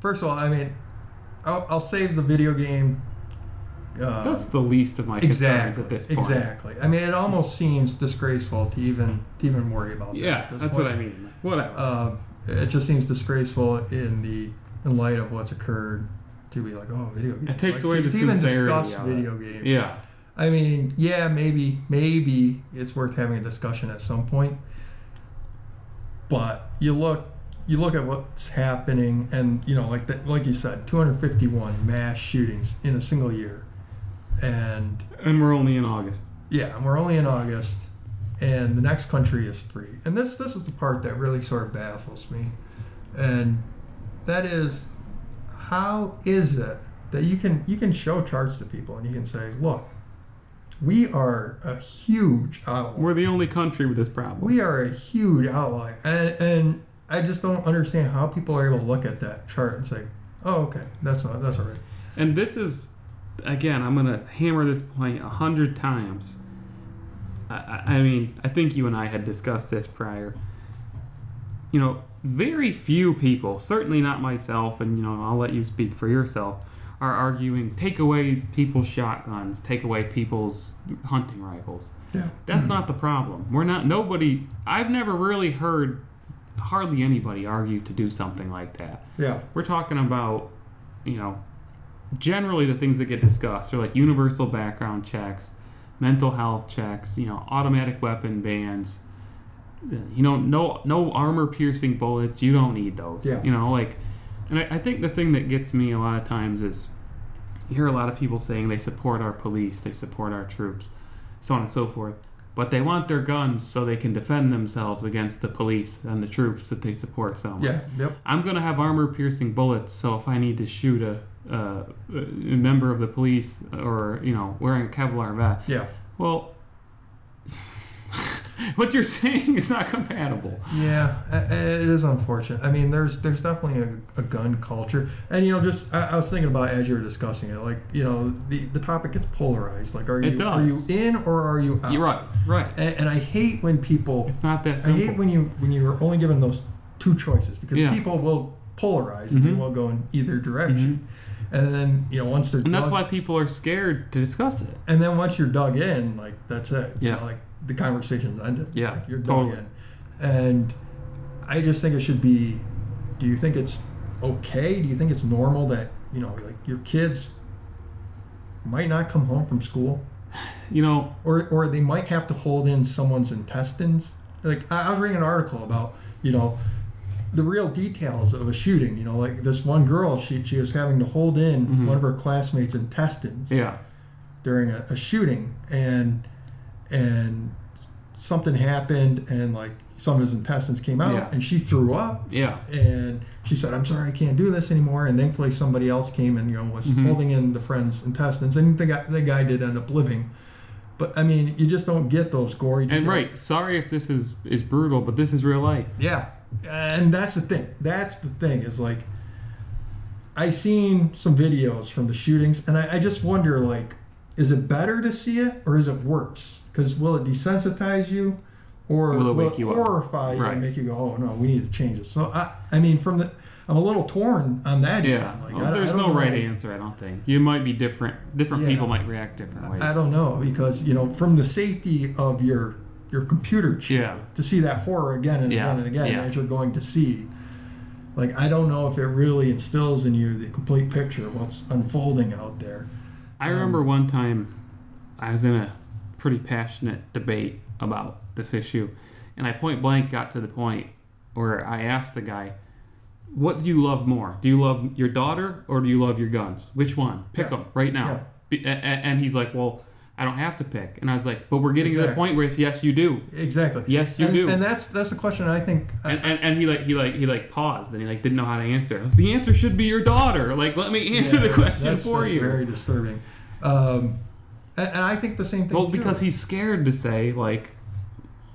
First of all, I mean, I'll save the video game. That's the least of my concerns at this point. Exactly. I mean, it almost seems disgraceful to even worry about that. Yeah, that's what I mean. Whatever. It just seems disgraceful in light of what's occurred to be like, oh, video games. It takes away the sincerity. To even discuss video games. Yeah. I mean, yeah, maybe it's worth having a discussion at some point. But you look at what's happening, and you know, like that, like you said, 251 mass shootings in a single year, and we're only in August. Yeah, and we're only in August, and the next country is 3. And this is the part that really sort of baffles me, and that is, how is it that you can show charts to people and you can say, look, we are a huge outlier. We're the only country with this problem. We are a huge outlier. And I just don't understand how people are able to look at that chart and say, oh, okay, that's all right. And this is, again, I'm going to hammer this point 100 times. I mean, I think you and I had discussed this prior. You know, very few people, certainly not myself, and, you know, I'll let you speak for yourself, are arguing, take away people's shotguns, take away people's hunting rifles. Yeah. That's not the problem. I've never really heard hardly anybody argue to do something like that. Yeah. We're talking about, you know, generally the things that get discussed are like universal background checks, mental health checks, you know, automatic weapon bans, you know, no armor-piercing bullets. You don't need those. Yeah. You know, like, and I think the thing that gets me a lot of times is you hear a lot of people saying they support our police, they support our troops, so on and so forth, but they want their guns so they can defend themselves against the police and the troops that they support so much. Yeah, yep. I'm going to have armor-piercing bullets, so if I need to shoot a member of the police or, you know, wearing a Kevlar vest, yeah. Well, what you're saying is not compatible. Yeah, it is unfortunate. I mean, there's definitely a gun culture. And, you know, just I was thinking about as you were discussing it, like, you know, the topic gets polarized. Like, are you in or are you out? You're right. And I hate when people... It's not that simple. I hate when you're only given those two choices, because people will polarize and they will go in either direction. Mm-hmm. And then, you know, once they're And that's why people are scared to discuss it. And then once you're dug in, like, that's it. Yeah. You know, like, the conversation's ended. Yeah, like, you're dug in. And I just think it should be, do you think it's okay? Do you think it's normal that, you know, like, your kids might not come home from school? You know. Or they might have to hold in someone's intestines. Like, I was reading an article about, you know, the real details of a shooting, you know, like this one girl, she was having to hold in one of her classmates' intestines during a shooting, and something happened, and like some of his intestines came out, and she threw up, and she said, I'm sorry, I can't do this anymore, and thankfully somebody else came and, you know, was holding in the friend's intestines, and the guy did end up living. But, I mean, you just don't get those gory details. And right, sorry if this is brutal, but this is real life. Yeah, and that's the thing. That's the thing is, like, I seen some videos from the shootings, and I just wonder, like, is it better to see it or is it worse? Because will it desensitize you, or will it horrify you and make you go, oh, no, we need to change it? So, I mean, I'm a little torn on that. Yeah, like, well, there's no right answer, I don't think. You might be different. Different people might react different ways. I don't know, because, you know, from the safety of your computer chip to see that horror again and again and again as you're going to see, like, I don't know if it really instills in you the complete picture of what's unfolding out there. I remember one time I was in a pretty passionate debate about this issue, and I point blank got to the point where I asked the guy, what do you love more? Do you love your daughter or do you love your guns? Which one? Pick them right now. Yeah. And he's like, well, I don't have to pick. And I was like, but we're getting to the point where it's, yes, you do. Exactly. Yes, you do. And that's the question I think. And he paused and he like didn't know how to answer. Was, the answer should be your daughter. Like, let me answer the question for you. That's very disturbing. And I think the same thing. Well, because he's scared to say, like,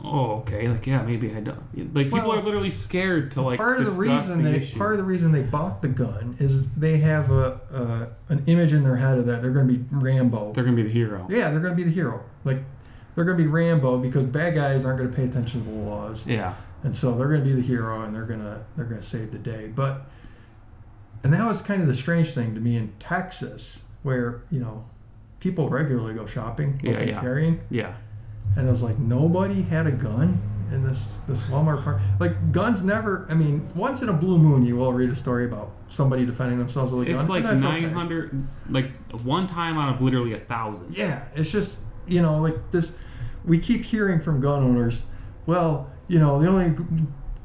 oh, okay, like, yeah, maybe I don't. Like, people are literally scared to, like, Part of the reason they bought the gun is they have an image in their head of that. They're going to be Rambo. They're going to be the hero. Yeah, they're going to be the hero. Like, they're going to be Rambo because bad guys aren't going to pay attention to the laws. Yeah. And so they're going to be the hero, and they're going to save the day. But, and that was kind of the strange thing to me in Texas, where, you know, people regularly go shopping, carrying. Yeah. And I was like, nobody had a gun in this Walmart park. Like, guns never... I mean, once in a blue moon, you will read a story about somebody defending themselves with a gun. It's like 900... Okay. Like, one time out of literally 1,000. Yeah, it's just, you know, like this... We keep hearing from gun owners, well, you know, the only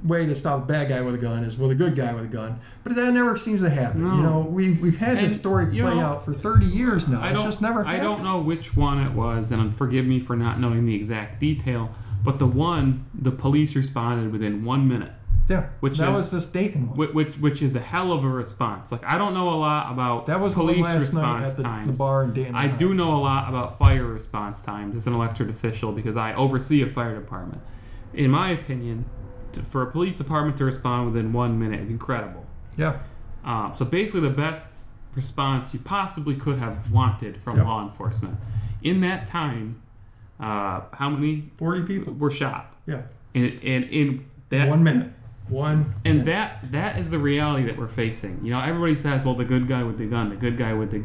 way to stop a bad guy with a gun is with a good guy with a gun. But that never seems to happen. No. You know, we've had this story play out for 30 years now. It's just never happened. I don't know which one it was, and forgive me for not knowing the exact detail, but the police responded within 1 minute. Yeah, that was the Dayton one. Which is a hell of a response. Like, I don't know a lot about police response times. The bar in Dayton, I do know a lot about fire response times as an elected official because I oversee a fire department. In my opinion, for a police department to respond within 1 minute is incredible. Yeah. So basically the best response you possibly could have wanted from law enforcement. In that time, how many? 40 people. Were shot. Yeah. And in that... 1 minute. And that is the reality that we're facing. You know, everybody says, well, the good guy with the gun. The good guy with the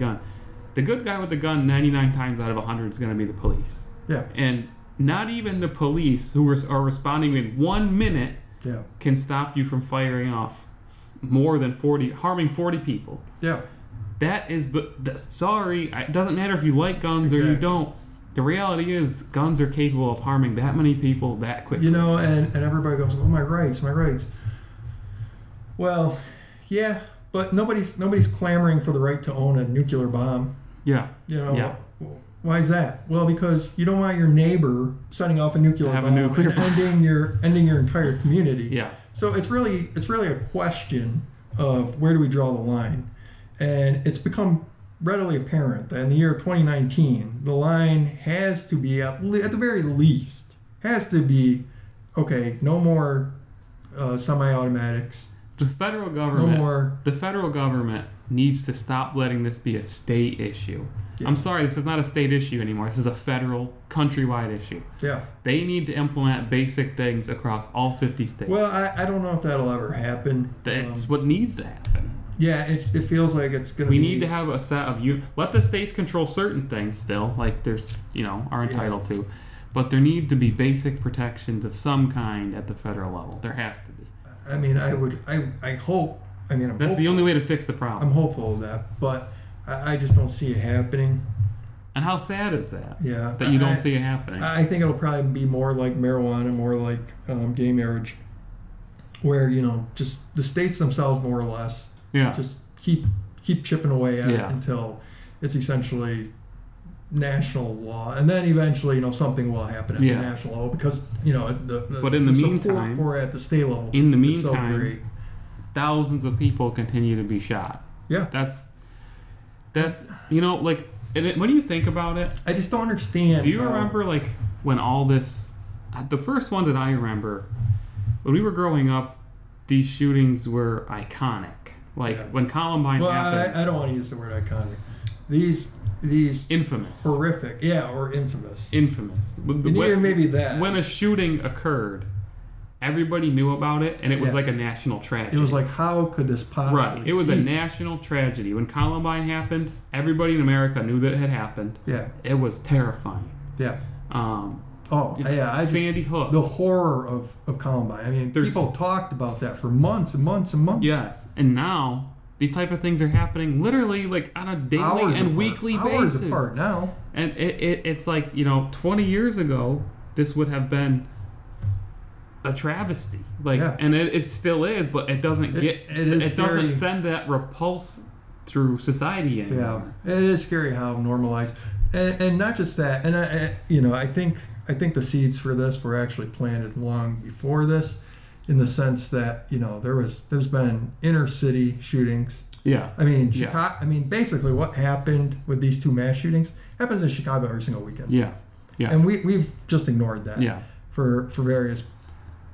gun 99 times out of 100 is going to be the police. Yeah. And not even the police who are responding in 1 minute can stop you from firing off more than 40, harming 40 people. Yeah. That is it doesn't matter if you like guns or you don't. The reality is guns are capable of harming that many people that quickly. You know, and everybody goes, oh, my rights. Well, yeah, but nobody's clamoring for the right to own a nuclear bomb. Yeah. You know, why is that? Well, because you don't want your neighbor setting off a nuclear bomb and ending your entire community. Yeah. So it's really a question of where do we draw the line? And it's become readily apparent that in the year 2019, the line has to be, at the very least, no more semi-automatics. The federal government needs to stop letting this be a state issue. Yeah. I'm sorry, this is not a state issue anymore. This is a federal, countrywide issue. Yeah. They need to implement basic things across all 50 states. Well, I don't know if that'll ever happen. That's what needs to happen. Yeah, it feels like it's going to be... We need to have a set of... let the states control certain things still, like there's, are entitled to. But there need to be basic protections of some kind at the federal level. There has to be. I mean, I hope... I mean, that's hopeful. The only way to fix the problem. I'm hopeful of that, but I just don't see it happening. And how sad is that? Yeah. That you don't see it happening. I think it'll probably be more like marijuana, more like gay marriage, where, just the states themselves more or less... Yeah. Just keep chipping away at it until it's essentially national law, and then eventually, something will happen at the national level because But in the meantime, for at the state level, in the meantime, is so great. Thousands of people continue to be shot. Yeah, that's when you think about it, I just don't understand. Do you remember when all this? The first one that I remember when we were growing up, these shootings were iconic. When Columbine happened... Well, I don't want to use the word iconic. These... Infamous. Horrific. Yeah, or infamous. Infamous. Maybe that. When a shooting occurred, everybody knew about it, and it was like a national tragedy. It was like, how could this possibly be? It was a national tragedy. When Columbine happened, everybody in America knew that it had happened. Yeah. It was terrifying. Yeah. Sandy Hook. The horror of Columbine. I mean, people talked about that for months and months and months. Yes, and now these type of things are happening literally on a daily weekly basis. Hours apart now. And it's 20 years ago, this would have been a travesty. And it still is, but it doesn't doesn't send that repulse through society anymore. Yeah, it is scary how normalized. And not just that, and I think the seeds for this were actually planted long before this, in the sense that there's been inner city shootings. Yeah. I mean, Chicago. I mean, basically, what happened with these two mass shootings happens in Chicago every single weekend. Yeah. Yeah. And we've just ignored that. Yeah. For various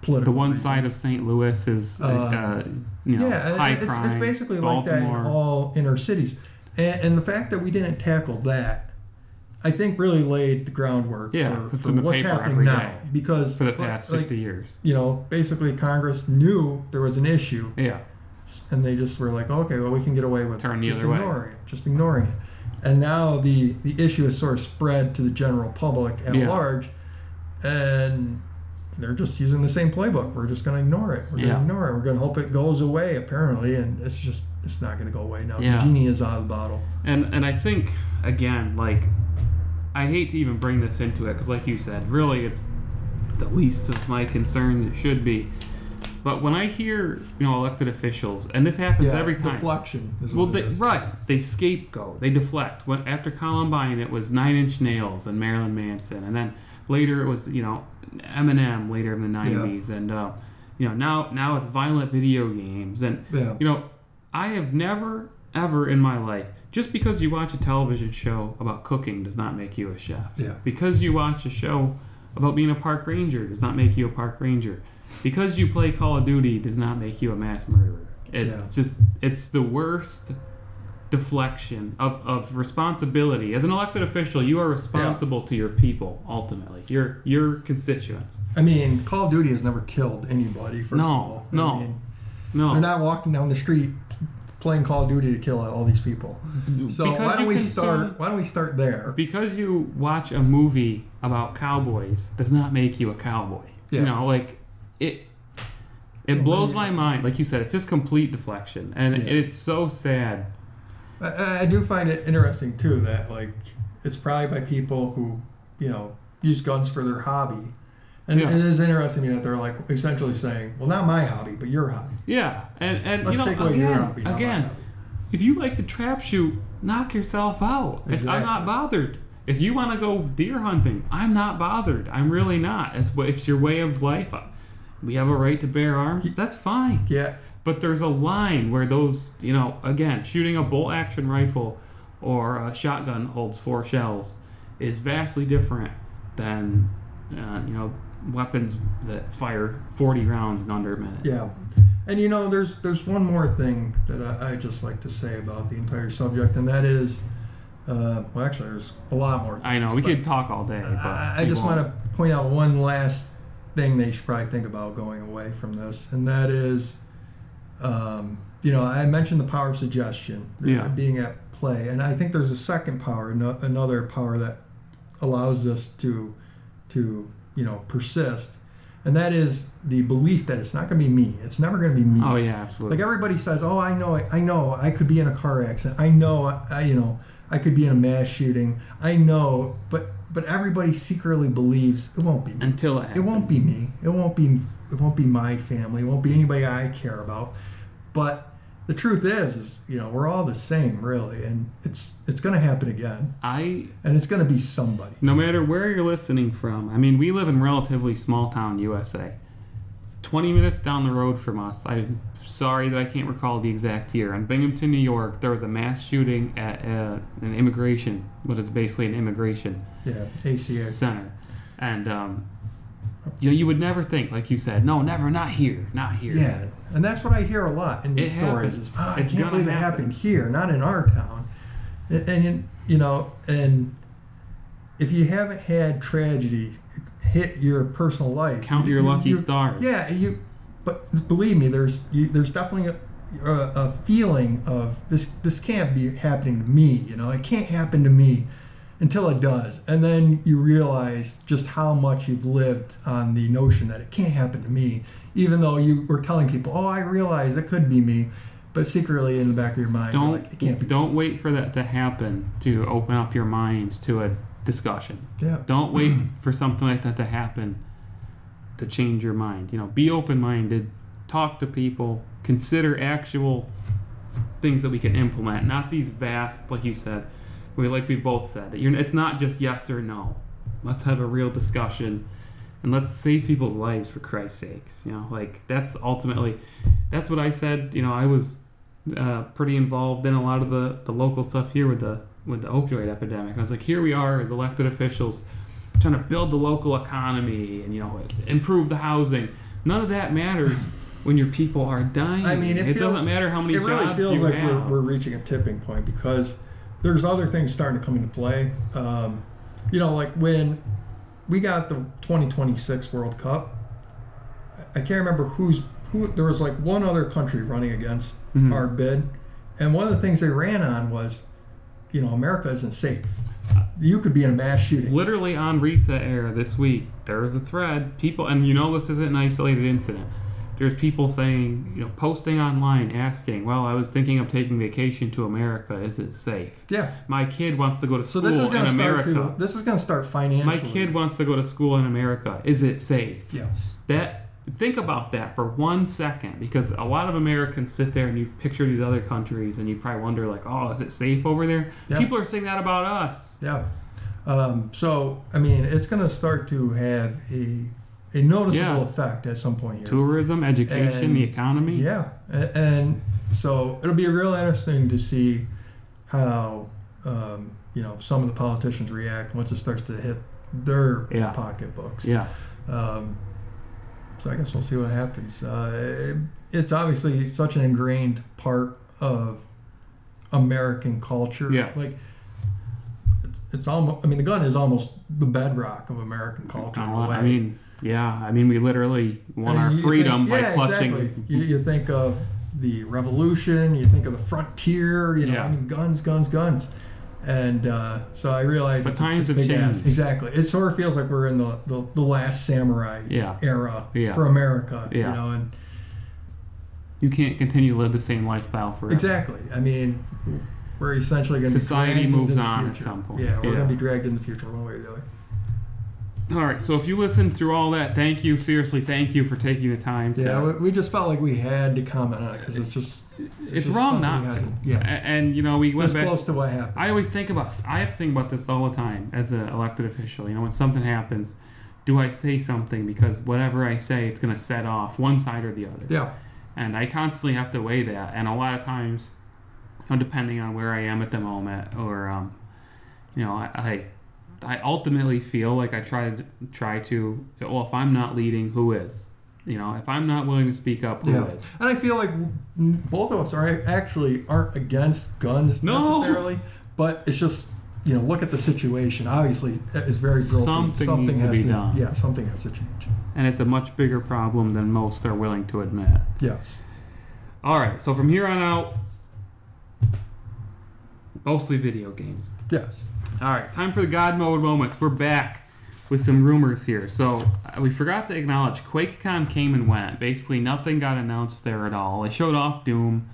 political. The one reasons. Side of St. Louis is high crime. It's basically Baltimore. Like that in all inner cities, and the fact that we didn't tackle that. I think really laid the groundwork for what's happening now because for the past 50 years. Basically Congress knew there was an issue. Yeah. And they just were like, okay, well, we can get away with just ignoring it. And now the issue is sort of spread to the general public at large, and they're just using the same playbook. We're just going to ignore it. We're going to ignore it. We're going to hope it goes away, apparently, and it's not going to go away now. Yeah. The genie is out of the bottle. And I think, again, I hate to even bring this into it because, like you said, really it's the least of my concerns. It should be. But when I hear, you know, elected officials, and this happens every time. Deflection is what it is. Right. They scapegoat. They deflect. When, after Columbine, it was Nine Inch Nails and Marilyn Manson. And then later it was, you know, Eminem later in the 90s. Yeah. And, you know, now it's violent video games. And, you know, I have never, ever in my life, just because you watch a television show about cooking does not make you a chef. Yeah. Because you watch a show about being a park ranger does not make you a park ranger. Because you play Call of Duty does not make you a mass murderer. It's just, it's the worst deflection of responsibility. As an elected official, you are responsible to your people, ultimately. Your constituents. I mean, Call of Duty has never killed anybody, first of all. No. They're not walking down the street playing Call of Duty to kill all these people. So why don't we start there? Because you watch a movie about cowboys does not make you a cowboy. Yeah. You know, like... It blows my mind. Like you said, it's just complete deflection. And it's so sad. I do find it interesting, too, that, like, it's probably by people who, you know, use guns for their hobby. And it is interesting to me that they're, like, essentially saying, well, not my hobby, but your hobby. Yeah. And let's take away your hobby, not my hobby. If you like to trap shoot, knock yourself out. Exactly. I'm not bothered. If you want to go deer hunting, I'm not bothered. I'm really not. It's your way of life. We have a right to bear arms. That's fine. Yeah. But there's a line where those, you know, again, shooting a bolt-action rifle or a shotgun holds four shells is vastly different than, you know, weapons that fire 40 rounds in under a minute. Yeah. And, you know, there's one more thing that I just like to say about the entire subject, and that is... well, actually, there's a lot more things, I know. We could talk all day. I just want to point out one last thing they should probably think about going away from this, and that is, you know, I mentioned the power of suggestion being at play, and I think there's a second power, another power that allows this to you know, persist, and that is the belief that it's not going to be me. It's never going to be me. Oh, yeah, absolutely. Like, everybody says, oh, I know, I could be in a car accident. I know, you know, I could be in a mass shooting. I know, but everybody secretly believes it won't be me. Until it happens. It won't be me. It won't be my family. It won't be anybody I care about. But the truth is you know, we're all the same, really, and it's going to happen again. And it's going to be somebody. No matter where you're listening from. I mean, we live in relatively small town USA. 20 minutes down the road from us, I'm sorry that I can't recall the exact year, in Binghamton, New York, there was a mass shooting at an immigration, what is basically an immigration ACA. Center. And you know, you would never think, like you said, no, never, not here. Yeah, and that's what I hear a lot in these stories is, I can't believe it happened here, not in our town. And you know, and if you haven't had tragedy hit your personal life. Count your lucky stars. Yeah, but believe me, there's definitely a feeling of this can't be happening to me, you know. It can't happen to me until it does. And then you realize just how much you've lived on the notion that it can't happen to me, even though you were telling people, oh, I realize it could be me. But secretly in the back of your mind, you're like, it can't be me. Don't wait for that to happen to open up your mind to a discussion. Yeah. Don't wait for something like that to happen to change your mind. You know, be open-minded, talk to people, consider actual things that we can implement, not these vast, like you said, we've both said. It's not just yes or no. Let's have a real discussion and let's save people's lives, for Christ's sakes. You know, like, that's ultimately, that's what I said. You know, I was pretty involved in a lot of the local stuff here with the opioid epidemic. I was like, here we are as elected officials trying to build the local economy and, you know, improve the housing. None of that matters when your people are dying. I mean, it doesn't matter how many jobs you have. It really feels like we're reaching a tipping point because there's other things starting to come into play. You know, like when we got the 2026 World Cup, I can't remember who. There was like one other country running against our bid. And one of the things they ran on was, you know, America isn't safe. You could be in a mass shooting. Literally on Reset Era this week, there's a thread. People, and you know this isn't an isolated incident. There's people saying, you know, posting online asking, well, I was thinking of taking vacation to America. Is it safe? Yeah. My kid wants to go to school in America. This is going to start financially. My kid wants to go to school in America. Is it safe? Yes. That Think about that for 1 second, because a lot of Americans sit there and you picture these other countries and you probably wonder, like, oh, is it safe over there? Yeah. People are saying that about us. Yeah. So, I mean, it's going to start to have a noticeable effect at some point here. Tourism, education, the economy. Yeah. And so it'll be real interesting to see how, you know, some of the politicians react once it starts to hit their pocketbooks. Yeah. So I guess we'll see what happens. It's obviously such an ingrained part of American culture. Yeah. Like, it's almost, I mean, the gun is almost the bedrock of American culture. I mean, yeah. I mean, we literally won our freedom by clutching. Exactly. You think of the revolution, you think of the frontier, you know, I mean, guns. And so I realize it's times have changed. Exactly. It sort of feels like we're in the last samurai era for America, you know, and you can't continue to live the same lifestyle forever. Exactly. I mean, we're essentially going to society moves on at some point. Yeah, we're going to be dragged in the future one way or the other. All right, so if you listened through all that, thank you. Seriously, thank you for taking the time. We just felt like we had to comment on it because it's just... It's wrong not to. Yeah. And, you know, we went back... It's close to what happened. I have to think about this all the time as an elected official. You know, when something happens, do I say something? Because whatever I say, it's going to set off one side or the other. Yeah. And I constantly have to weigh that. And a lot of times, you know, depending on where I am at the moment or, you know, I ultimately feel like I try to, well, if I'm not leading, who is? You know, if I'm not willing to speak up, who is? And I feel like both of us aren't against guns necessarily, but it's just, you know, look at the situation. Obviously, it's very broken. Something needs to be done. Yeah, something has to change. And it's a much bigger problem than most are willing to admit. Yes. All right, so from here on out, mostly video games. Yes. All right, time for the Godmode moments. We're back with some rumors here. So we forgot to acknowledge QuakeCon came and went. Basically, nothing got announced there at all. They showed off Doom.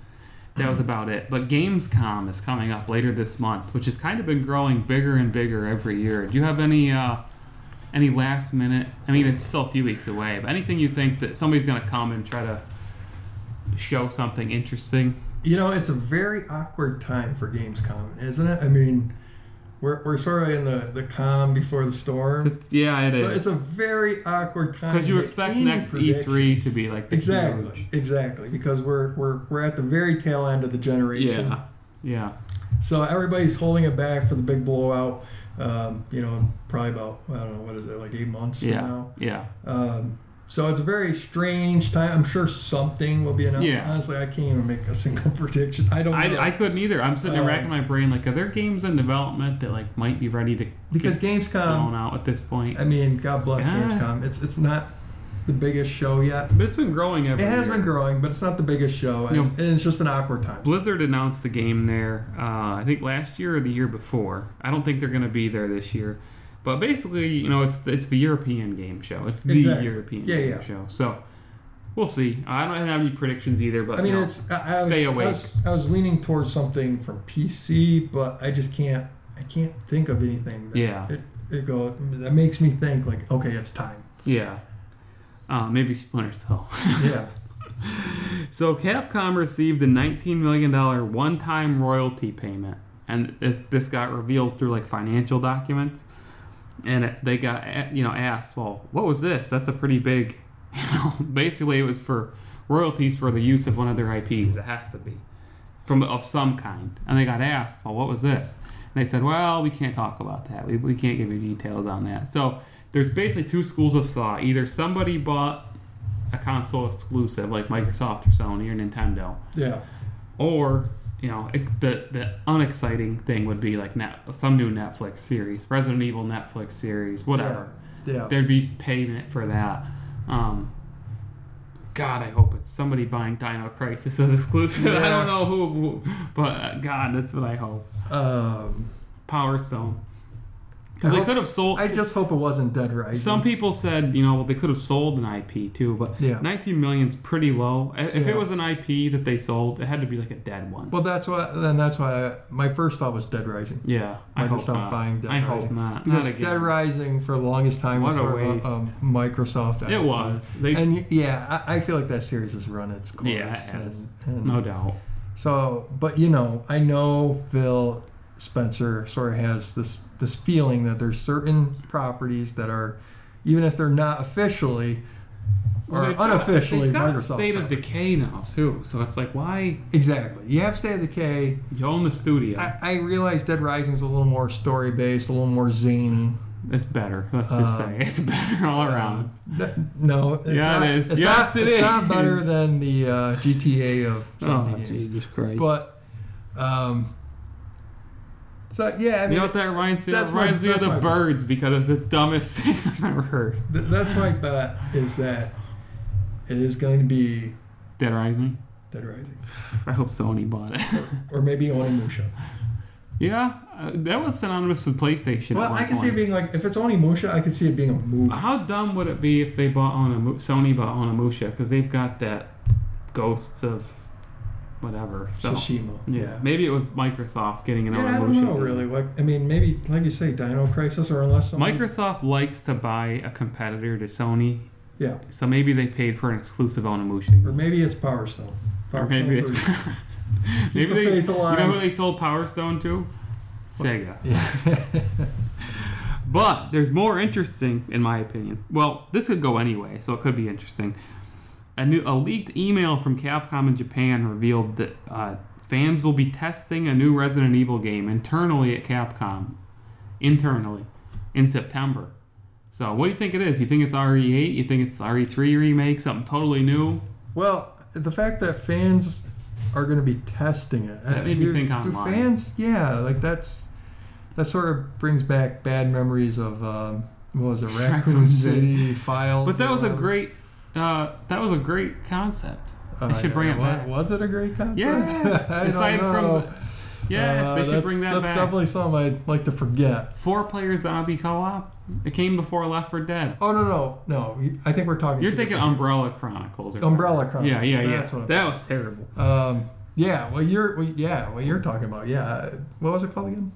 That was about it. But Gamescom is coming up later this month, which has kind of been growing bigger and bigger every year. Do you have any last minute? I mean, it's still a few weeks away, but anything you think that somebody's going to come and try to show something interesting? You know, it's a very awkward time for Gamescom, isn't it? I mean... We're sort of in the calm before the storm. Yeah, it is. So it's a very awkward time. Because you expect next E3 to be like the huge. Exactly, because we're at the very tail end of the generation. Yeah. So everybody's holding it back for the big blowout. You know, probably about, I don't know, what is it, like 8 months from now? Yeah. So it's a very strange time. I'm sure something will be announced. Yeah. Honestly, I can't even make a single prediction. I don't know. I couldn't either. I'm sitting there racking my brain, like, are there games in development that like might be ready to Gamescom blown out at this point? I mean, God bless Gamescom. It's not the biggest show yet. But it's been growing every year. It has been growing, but it's not the biggest show. And, and it's just an awkward time. Blizzard announced the game there, I think last year or the year before. I don't think they're going to be there this year. But basically, you know, it's the European game show. It's the European game show. So we'll see. I don't have any predictions either. But I mean, you know, stay awake. I was leaning towards something from PC, but I just can't. I can't think of anything. That makes me think like, okay, it's time. Yeah. Maybe Splinter Cell. Yeah. So Capcom received a $19 million one-time royalty payment, and this got revealed through like financial documents. And they got, you know, asked, well, what was this? That's a pretty big, you know, basically it was for royalties for the use of one of their IPs. It has to be of some kind. And they got asked, well, what was this? And they said, well, we can't talk about that. We can't give you details on that. So there's basically two schools of thought. Either somebody bought a console exclusive like Microsoft or Sony or Nintendo. Yeah. Or... You know, the unexciting thing would be like some new Netflix series, Resident Evil Netflix series, whatever. Yeah. There'd be payment for that. God, I hope it's somebody buying Dino Crisis as exclusive. Yeah. I don't know who, but God, that's what I hope. Power Stone. Because they could have sold... I just hope it wasn't Dead Rising. Some people said, you know, well, they could have sold an IP, too, but $19 million's pretty low. If it was an IP that they sold, it had to be, like, a dead one. Well, that's why my first thought was Dead Rising. Yeah, I hope not. Microsoft buying Dead Rising. I hope not. Because not Dead Rising, for the longest time, was sort of a Microsoft IP. It was. I feel like that series has run its course. Yeah, it has. And no doubt. So, but, you know, I know Phil Spencer sort of has this feeling that there's certain properties that are, even if they're not officially or unofficially, Microsoft. They've got State of Decay now, too. So it's like, why? Exactly. You have State of Decay. You own the studio. I realize Dead Rising is a little more story-based, a little more zany. It's better. Let's just say it's better all around. No, it's not. It is. It's not better than the GTA of games. Jesus Christ. But... So, yeah, I mean, you know what that reminds me of? It reminds me of the Birds, because it's the dumbest thing I've ever heard. That's my bet, is that it is going to be... Dead Rising? Dead Rising. I hope Sony bought it. Or maybe Onimusha. Yeah, that was synonymous with PlayStation. Well, I can see it being like, if it's Onimusha, I could see it being a movie. How dumb would it be if they bought Sony bought Onimusha, because they've got that Ghosts of... whatever. So, Tsushima. Yeah. Maybe it was Microsoft getting an Onimusha. I don't know, really. Like, I mean, maybe, like you say, Dino Crisis, or unless somebody... Microsoft likes to buy a competitor to Sony. Yeah. So maybe they paid for an exclusive Onimusha. Or maybe it's Power Stone. Maybe they... You know who they sold Power Stone to? Sega. Yeah. But there's more interesting, in my opinion. Well, this could go anyway, so it could be interesting. A leaked email from Capcom in Japan revealed that fans will be testing a new Resident Evil game internally at Capcom, in September. So what do you think it is? You think it's RE8? You think it's RE3 remake? Something totally new? Well, the fact that fans are going to be testing it. That made me think online. Do fans? Yeah, like that sort of brings back bad memories of, Raccoon City Files. But that was a great... that was a great concept. I should bring it back. Was it a great concept? Yes. Aside from, yes, they should bring that back. That's definitely something I'd like to forget. 4-player zombie co-op. It came before Left 4 Dead. Oh no! I think we're talking. You're thinking Umbrella Chronicles. Umbrella Chronicles. Yeah. That's what that was terrible. Yeah. What you're talking about. Yeah. What was it called again?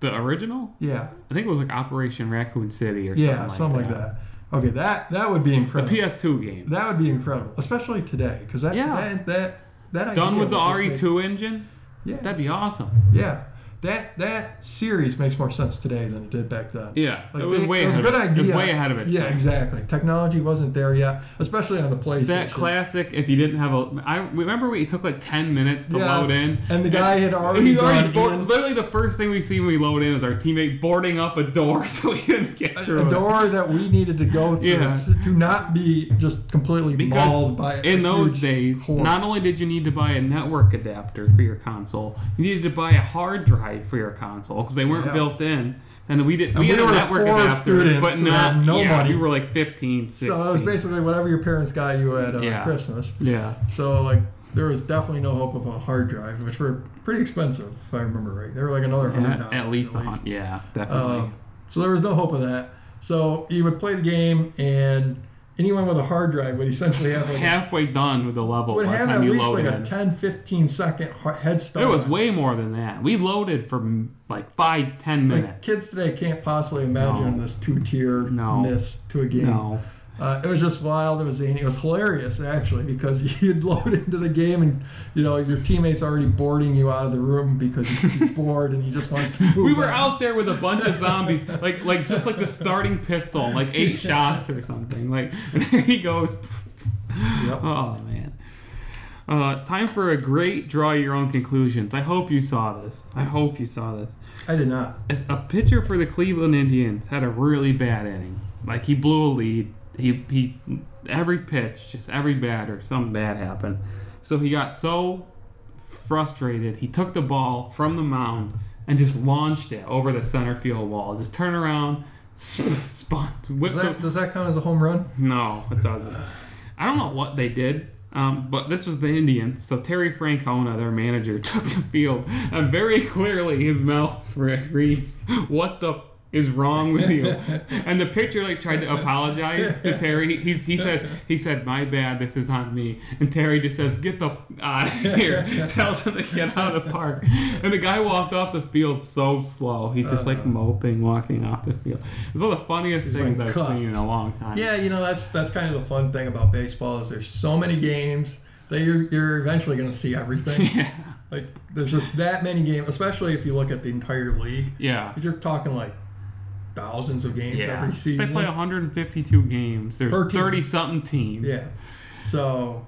The original. Yeah. I think it was like Operation Raccoon City or something like that. Okay, that would be incredible. A PS2 game. That would be incredible, especially today, because that idea done with the RE2 engine. Yeah, that'd be awesome. Yeah, that series makes more sense today than it did back then. Yeah, like, it was a good idea. It was way ahead of its time. Exactly. Technology wasn't there yet, especially on the PlayStation. That classic, if you didn't have it took like 10 minutes to load in, and the guy had already boarded. Literally, the first thing we see when we load in is our teammate boarding up a door, so we couldn't get through it. A door that we needed to go through to not be just completely mauled by it. In those days, not only did you need to buy a network adapter for your console, you needed to buy a hard drive for your console, because they weren't built in, and we had a network adapter, but not nobody. Yeah, you were like 15, 16. So it was basically whatever your parents got you at Christmas. Yeah. So like there was definitely no hope of a hard drive, which were pretty expensive if I remember right. They were like another $100. At least. Yeah, definitely. So there was no hope of that. So you would play the game, and anyone with a hard drive would essentially have halfway done with the level. Would have at least like a 10, 15 second head start. It was way more than that. We loaded for like 5, 10 minutes. Like, kids today can't possibly imagine this two-tier-ness to a game. No. It was just wild. It was zany. It was hilarious, actually, because you'd load into the game and, you know, your teammate's already boarding you out of the room because you're bored and you just want to move. We were out there with a bunch of zombies, like just like the starting pistol, like 8 shots or something. Like, and there he goes. Yep. Oh, man. Time for a great draw your own conclusions. I hope you saw this. I did not. A pitcher for the Cleveland Indians had a really bad inning. Like, he blew a lead. He every pitch, just every batter, something bad happened. So he got so frustrated, he took the ball from the mound and just launched it over the center field wall. Just turn around, spun. Does that count as a home run? No, it doesn't. I don't know what they did, but this was the Indians. So Terry Francona, their manager, took the field, and very clearly his mouth reads, "What the is wrong with you? And the picture like tried to apologize to Terry. He said, my bad, this is on me. And Terry just says, get the out of here. Tells him to get out of the park. And the guy walked off the field so slow. He's just like moping, walking off the field. It's one of the funniest things I've seen in a long time. Yeah, you know, that's kind of the fun thing about baseball is there's so many games that you're eventually going to see everything. Yeah. Like, there's just that many games, especially if you look at the entire league. Yeah. You're talking like thousands of games every season. They play 152 games. There's 30-something teams. Yeah. So,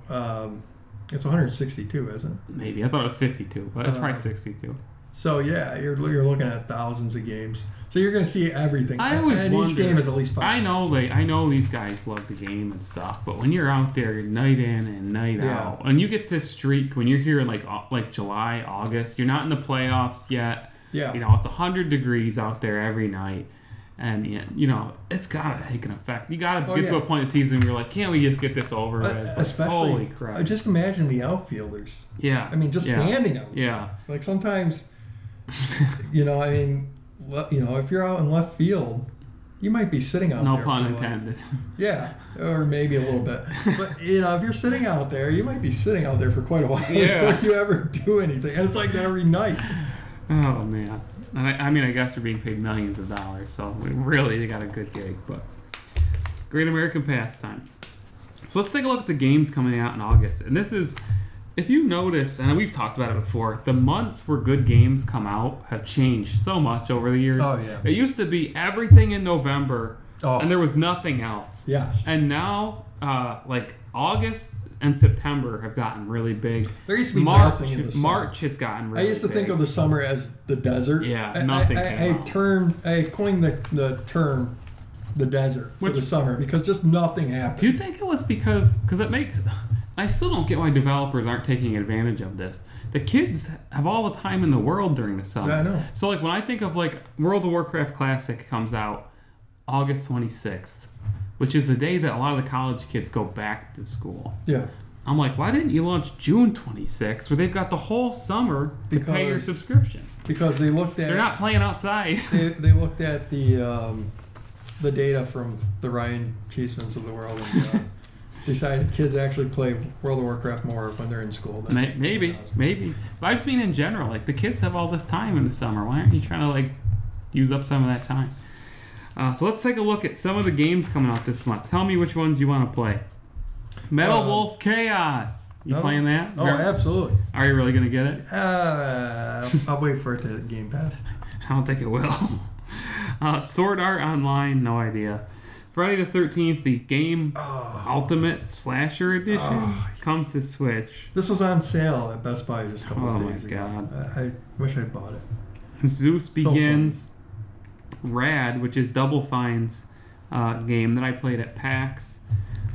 it's 162, isn't it? Maybe. I thought it was 52, but it's probably 62. So, yeah, you're looking at thousands of games. So you're going to see everything. I always wonder. Each game is at least 5 games. I know these guys love the game and stuff, but when you're out there night in and night out, and you get this streak when you're here in like July, August, you're not in the playoffs yet. Yeah. You know, it's 100 degrees out there every night. And, you know, it's got to take an effect. You got to get to a point in the season where you're like, can't we just get this over with? Especially, holy crap. Just imagine the outfielders. Yeah. I mean, just standing out. Yeah. Like sometimes, you know, I mean, you know, if you're out in left field, you might be sitting out there. No pun intended. Yeah, or maybe a little bit. But, you know, if you're sitting out there, you might be sitting out there for quite a while if you ever do anything. And it's like that every night. Oh, man. And I mean, I guess we're being paid millions of dollars, so we really got a good gig. But Great American Pastime. So let's take a look at the games coming out in August. And this is, if you notice, and we've talked about it before, the months where good games come out have changed so much over the years. Oh, yeah. It used to be everything in November, and there was nothing else. Yes. And now, like, August and September have gotten really big. There used to be nothing in the summer. March has gotten really big. I used to think of the summer as the desert. Yeah, nothing came out. I coined the term the desert for the summer because just nothing happened. Do you think it was because it makes... I still don't get why developers aren't taking advantage of this. The kids have all the time in the world during the summer. Yeah, I know. So like when I think of like World of Warcraft Classic comes out August 26th. Which is the day that a lot of the college kids go back to school. Yeah. I'm like, why didn't you launch June 26th, where they've got the whole summer to pay your subscription? Because they looked at... They're not playing outside. They looked at the data from the Ryan Cheesemans of the world and decided kids actually play World of Warcraft more when they're in school. Maybe. But I just mean in general. Like, the kids have all this time in the summer. Why aren't you trying to, like, use up some of that time? So let's take a look at some of the games coming out this month. Tell me which ones you want to play. Metal Wolf Chaos. You playing that? Oh, absolutely. Are you really going to get it? I'll wait for it to Game Pass. I don't think it will. Sword Art Online, no idea. Friday the 13th, the game Ultimate Slasher Edition comes to Switch. This was on sale at Best Buy just a couple of days ago. Oh, my God. I wish I bought it. Zeus Begins. So Rad, which is Double Fine's game that I played at PAX.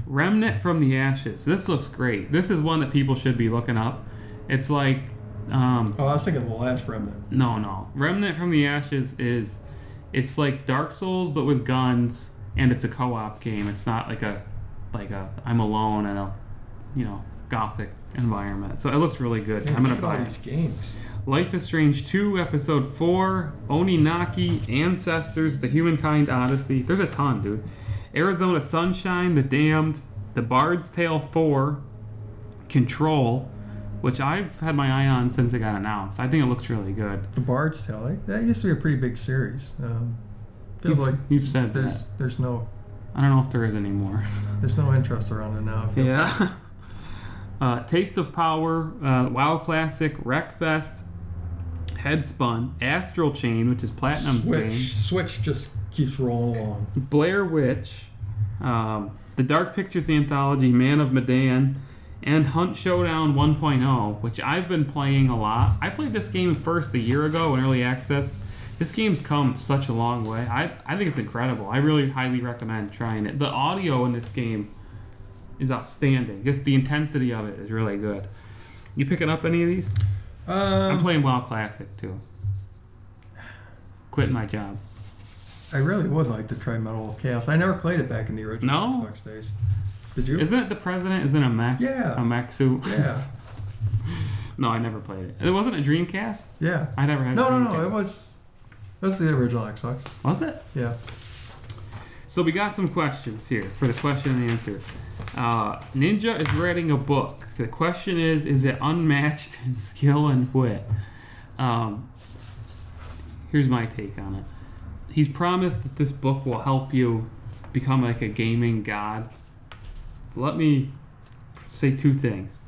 Remnant from the Ashes. This looks great. This is one that people should be looking up. It's like... I was thinking of the last Remnant. No. Remnant from the Ashes is... It's like Dark Souls, but with guns, and it's a co-op game. It's not like a I'm alone in a, you know, gothic environment. So it looks really good. Man, I'm going to buy these games. Life is Strange 2, Episode 4, Oninaki, Ancestors, The Humankind Odyssey. There's a ton, dude. Arizona Sunshine, The Damned, The Bard's Tale 4, Control, which I've had my eye on since it got announced. I think it looks really good. The Bard's Tale, that used to be a pretty big series. You've said that. There's no... I don't know if there is anymore. There's no interest around it now. Yeah. Taste of Power, WoW Classic, Wreckfest, Headspun, Astral Chain, which is Platinum's game. Switch just keeps rolling along. Blair Witch, the Dark Pictures Anthology, Man of Medan, and Hunt Showdown 1.0, which I've been playing a lot. I played this game first a year ago in Early Access. This game's come such a long way. I think it's incredible. I really highly recommend trying it. The audio in this game is outstanding. Just the intensity of it is really good. You picking up any of these? I'm playing WoW Classic too. Quitting my job. I really would like to try Metal Wolf Chaos. I never played it back in the original Xbox days. Did you? Isn't it the president is in a mech? Yeah. A mech suit? Yeah. No, I never played it. It wasn't a Dreamcast? Yeah. I never had it. No, it was That's the original Xbox. Was it? Yeah. So we got some questions here for the question and answers. Ninja is writing a book. The question is it unmatched in skill and wit? Here's my take on it. He's promised that this book will help you become like a gaming god. Let me say two things.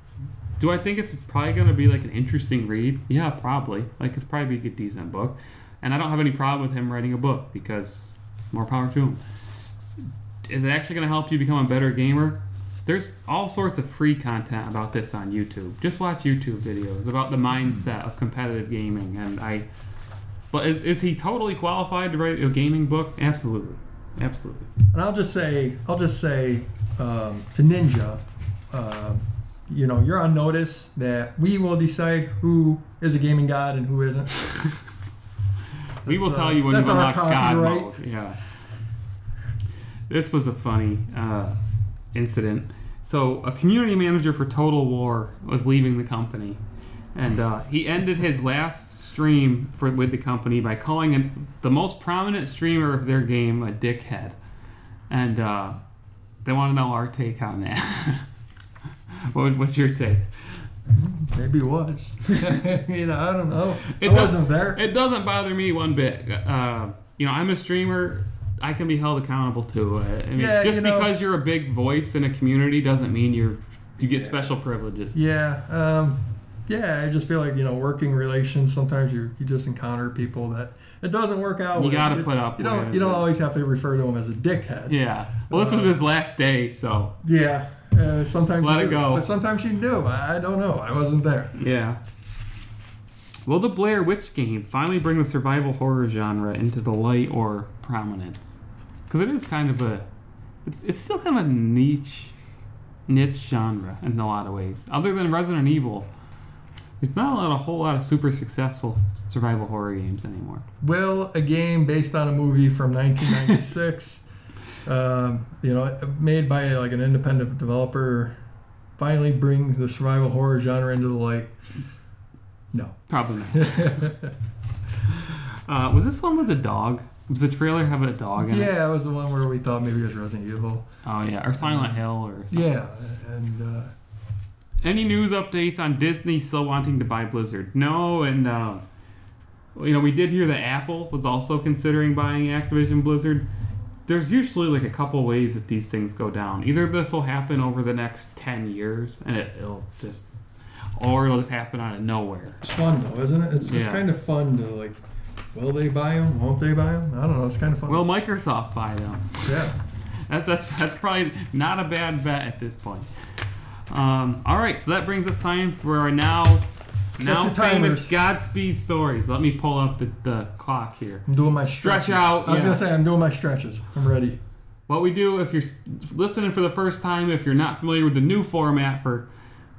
Do I think it's probably going to be like an interesting read? Yeah, probably. Like, it's probably a decent book. And I don't have any problem with him writing a book because more power to him. Is it actually going to help you become a better gamer? There's all sorts of free content about this on YouTube. Just watch YouTube videos about the mindset of competitive gaming. But is he totally qualified to write a gaming book? Absolutely. Absolutely. And I'll just say to Ninja, you know, you're on notice that we will decide who is a gaming god and who isn't. We will tell you when you unlock God mode. Yeah. This was a funny incident. So a community manager for Total War was leaving the company, and he ended his last stream with the company by calling the most prominent streamer of their game a dickhead, and they want to know our take on that. What's your take? Maybe it was. You know, I don't know. I wasn't there. It doesn't bother me one bit. You know, I'm a streamer. I can be held accountable to it. I mean, yeah, just because you're a big voice in a community doesn't mean you get special privileges. Yeah. I just feel like, you know, working relations, sometimes you just encounter people that it doesn't work out. You got to put up with it. You don't always have to refer to them as a dickhead. Yeah. Well, this was his last day, so. Yeah. Sometimes let it go. But sometimes you do. I don't know. I wasn't there. Yeah. Will the Blair Witch game finally bring the survival horror genre into the light or prominence? Because it is kind of it's still kind of a niche genre in a lot of ways. Other than Resident Evil, there's not a whole lot of super successful survival horror games anymore. Will a game based on a movie from 1996, you know, made by like an independent developer, finally bring the survival horror genre into the light? No. Probably not. Was this one with the dog? Was the trailer have a dog in it? Yeah, it was the one where we thought maybe it was Resident Evil. Oh, yeah. Or Silent Hill or something. Yeah. And, any news updates on Disney still wanting to buy Blizzard? No. And, you know, we did hear that Apple was also considering buying Activision Blizzard. There's usually like a couple ways that these things go down. Either this will happen over the next 10 years and it'll just... Or it'll just happen out of nowhere. It's fun, though, isn't it? It's kind of fun to, like, will they buy them? Won't they buy them? I don't know. It's kind of fun. Will Microsoft buy them? Yeah. That's probably not a bad bet at this point. All right, so that brings us time for our now famous Godspeed stories. Let me pull up the clock here. I'm doing my stretches. Stretch out. I was going to say, I'm doing my stretches. I'm ready. What we do, if you're listening for the first time, if you're not familiar with the new format for...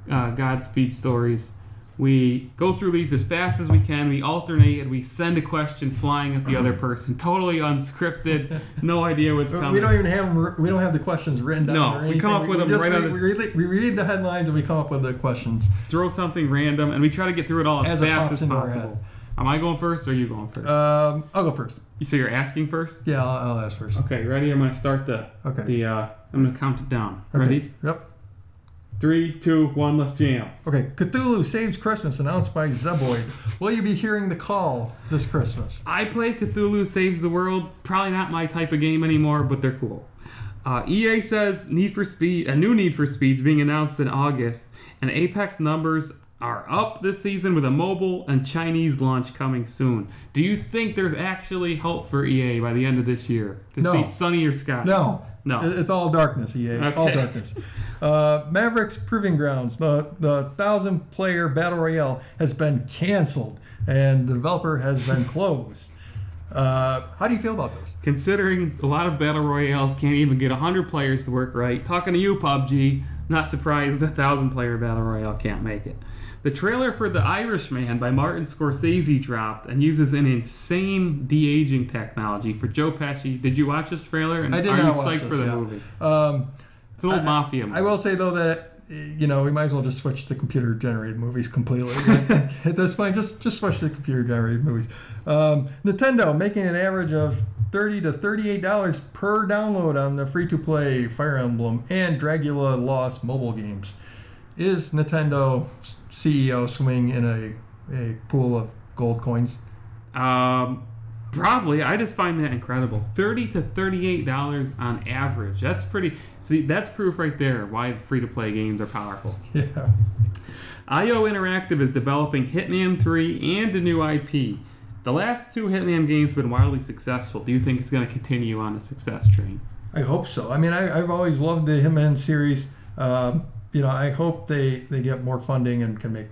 Godspeed stories. We go through these as fast as we can. We alternate and we send a question flying at the other person. Totally unscripted. No idea what's coming. We don't even have them. We don't have the questions written down. No, we come up with them right on the... We read the headlines and we come up with the questions. Throw something random and we try to get through it all as fast as possible. Am I going first or are you going first? I'll go first. So you're asking first? Yeah, I'll ask first. Okay, ready? I'm going to start I'm going to count it down. Okay. Ready? Yep. 3, 2, 1, let's jam. Okay, Cthulhu Saves Christmas announced by Zeboid. Will you be hearing the call this Christmas? I play Cthulhu Saves the World. Probably not my type of game anymore, but they're cool. EA says Need for Speed's being announced in August, and Apex numbers are up this season with a mobile and Chinese launch coming soon. Do you think there's actually hope for EA by the end of this year to see sunnier skies? No. It's all darkness, EA. It's all darkness. Mavericks Proving Grounds, the 1,000-player Battle Royale, has been canceled, and the developer has been closed. How do you feel about this? Considering a lot of Battle Royales can't even get 100 players to work right, talking to you, PUBG, not surprised the 1,000-player Battle Royale can't make it. The trailer for The Irishman by Martin Scorsese dropped and uses an insane de-aging technology for Joe Pesci. Did you watch this trailer? And I did not watch this. Are you psyched for the movie? It's an old mafia movie. I will say, though, that you know, we might as well just switch to computer generated movies completely. At this point, just switch to computer generated movies. Nintendo making an average of $30 to $38 per download on the free to play Fire Emblem and Dragula Lost mobile games. Is Nintendo CEO swimming in a pool of gold coins? Probably. I just find that incredible. $30 to $38 on average. That's pretty. See, that's proof right there why free to play games are powerful. Yeah. IO Interactive is developing Hitman 3 and a new IP. The last two Hitman games have been wildly successful. Do you think it's going to continue on a success train? I hope so. I mean, I've always loved the Hitman series. You know, I hope they get more funding and can make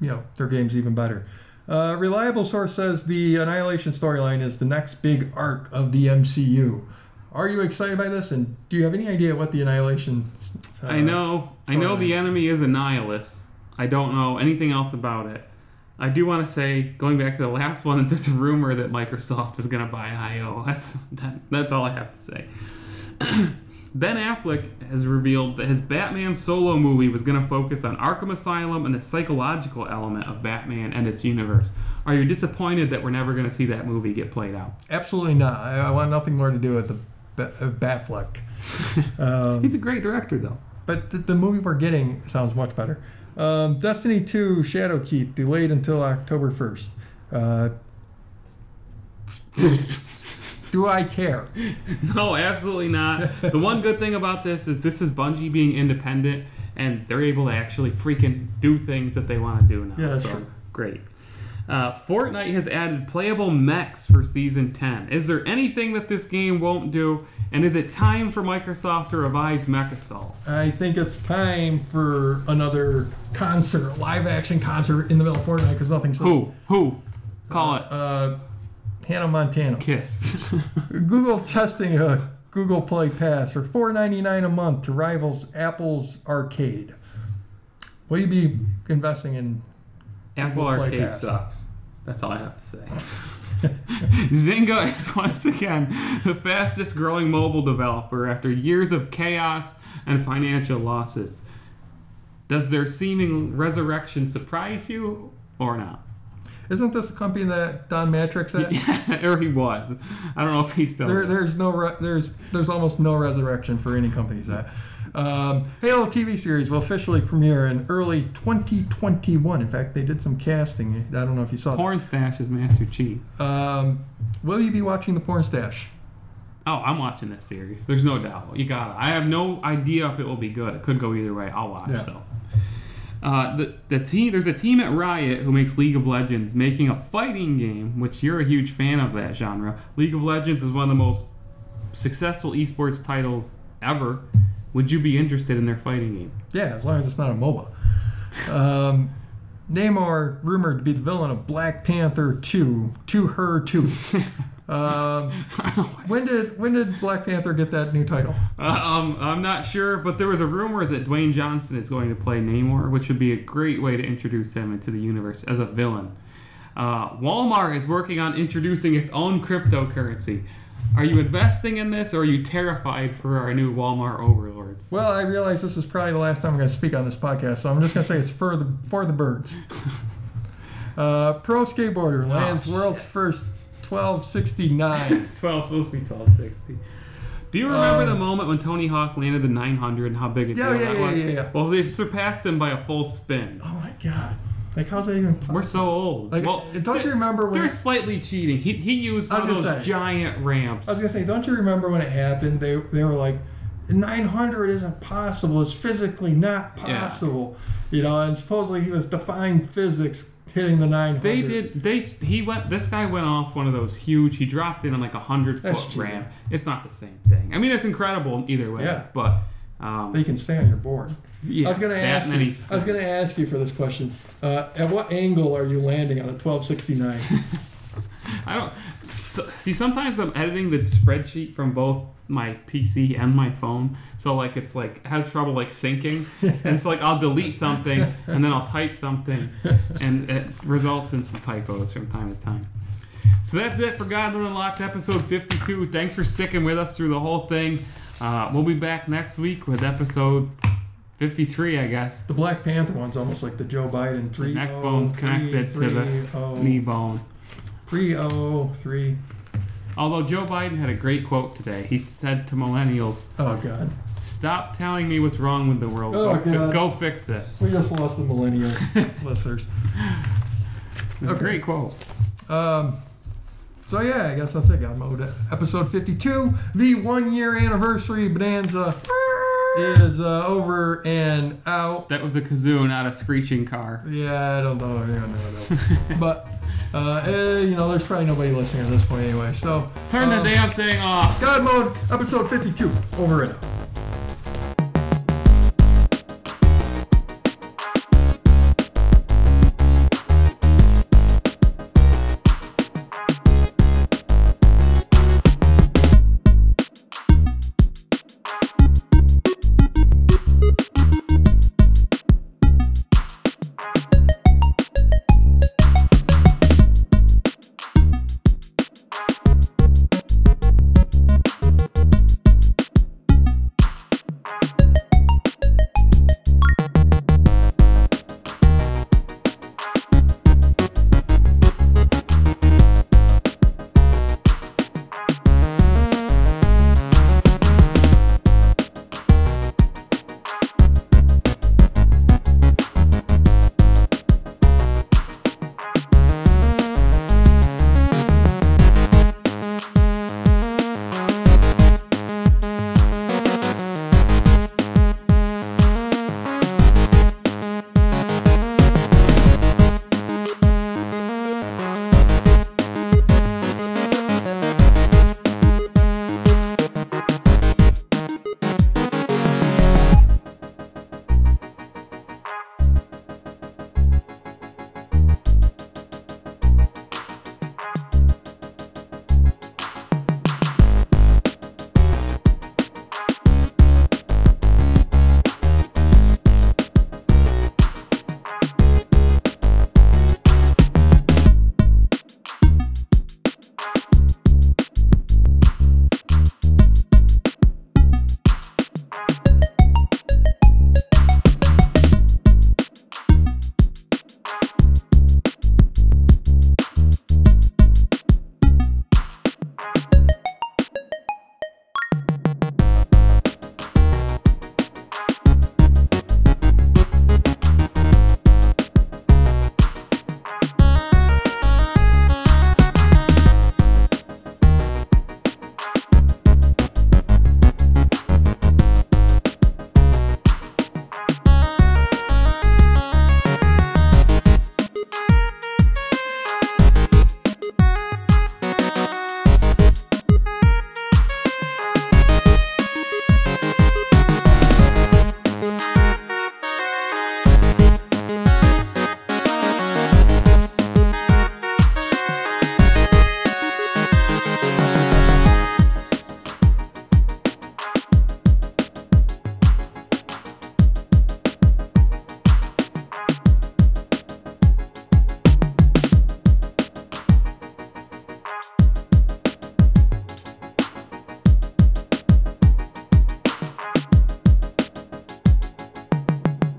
you know, their games even better. Reliable source says the Annihilation storyline is the next big arc of the MCU. Are you excited by this? And do you have any idea what the Annihilation? I know the enemy is a nihilist. I don't know anything else about it. I do want to say, going back to the last one, there's a rumor that Microsoft is going to buy IO. That's all I have to say. Ben Affleck has revealed that his Batman solo movie was going to focus on Arkham Asylum and the psychological element of Batman and its universe. Are you disappointed that we're never going to see that movie get played out? Absolutely not. I want nothing more to do with the Batfleck. He's a great director, though. But the movie we're getting sounds much better. Destiny 2 Shadowkeep, delayed until October 1st. Do I care? No, absolutely not. The one good thing about this is Bungie being independent, and they're able to actually freaking do things that they want to do now. Yeah, that's true. Great. Fortnite has added playable mechs for Season 10. Is there anything that this game won't do? And is it time for Microsoft to revive Mech Assault? I think it's time for another concert, live-action concert in the middle of Fortnite, because nothing says... Who? Call it. Hannah Montana. Kiss. Google testing a Google Play Pass for $4.99 a month to rivals Apple's Arcade. Will you be investing in Apple Google Arcade sucks. That's all I have to say. Zynga is once again the fastest growing mobile developer after years of chaos and financial losses. Does their seeming resurrection surprise you or not? Isn't this a company that Don Matrick's at? Yeah, or he was. I don't know if he's still there. There's almost no resurrection for any companies that. Halo TV series will officially premiere in early 2021. In fact, they did some casting. I don't know if you saw. Porn Stash is Master Chief. Will you be watching the Porn Stash? Oh, I'm watching this series. There's no doubt. You got it. I have no idea if it will be good. It could go either way. I'll watch though. The team, there's a team at Riot who makes League of Legends, making a fighting game, which you're a huge fan of that genre. League of Legends is one of the most successful esports titles ever. Would you be interested in their fighting game? Yeah, as long as it's not a MOBA. Namor, rumored to be the villain of Black Panther 2, To Her 2. When did Black Panther get that new title? I'm not sure, but there was a rumor that Dwayne Johnson is going to play Namor, which would be a great way to introduce him into the universe as a villain. Walmart is working on introducing its own cryptocurrency. Are you investing in this, or are you terrified for our new Walmart overlords? Well, I realize this is probably the last time I'm going to speak on this podcast, so I'm just going to say it's for the birds. Pro skateboarder lands world's first 1269. It's supposed to be 1260. Do you remember the moment when Tony Hawk landed the 900 and how big a deal that was? Yeah. Well, they've surpassed him by a full spin. Oh, my God. Like, how's that even possible? We're so old. Like, well, don't you remember when... They're slightly cheating. He used one of those giant ramps. I was going to say, don't you remember when it happened? They were like, 900 isn't possible. It's physically not possible. Yeah. You know, and supposedly he was defying physics hitting the 900. They did... This guy went off one of those huge... He dropped in on like a 100-foot ramp. It's not the same thing. I mean, it's incredible either way, but... they can stay on your board. Yeah, I was going to ask you for this question. At what angle are you landing on a 1269? I don't... See, sometimes I'm editing the spreadsheet from both my PC and my phone, so like it's like has trouble like syncing, and so like I'll delete something and then I'll type something, and it results in some typos from time to time. So that's it for Godmode Unlocked episode 52. Thanks for sticking with us through the whole thing. We'll be back next week with episode 53, I guess. The Black Panther one's almost like the Joe Biden. The neck bone's connected to the knee bone. 303. Although Joe Biden had a great quote today. He said to millennials, oh, God, stop telling me what's wrong with the world. Oh, God. Go fix it. We just lost the millennial listeners. It's a great quote. So, yeah, I guess that's it. Godmode episode 52. The 1 year anniversary bonanza is over and out. That was a kazoo, not a screeching car. Yeah, I don't know. I don't know. But... you know, there's probably nobody listening at this point anyway, so... Turn the damn thing off! Godmode, episode 52, over and out.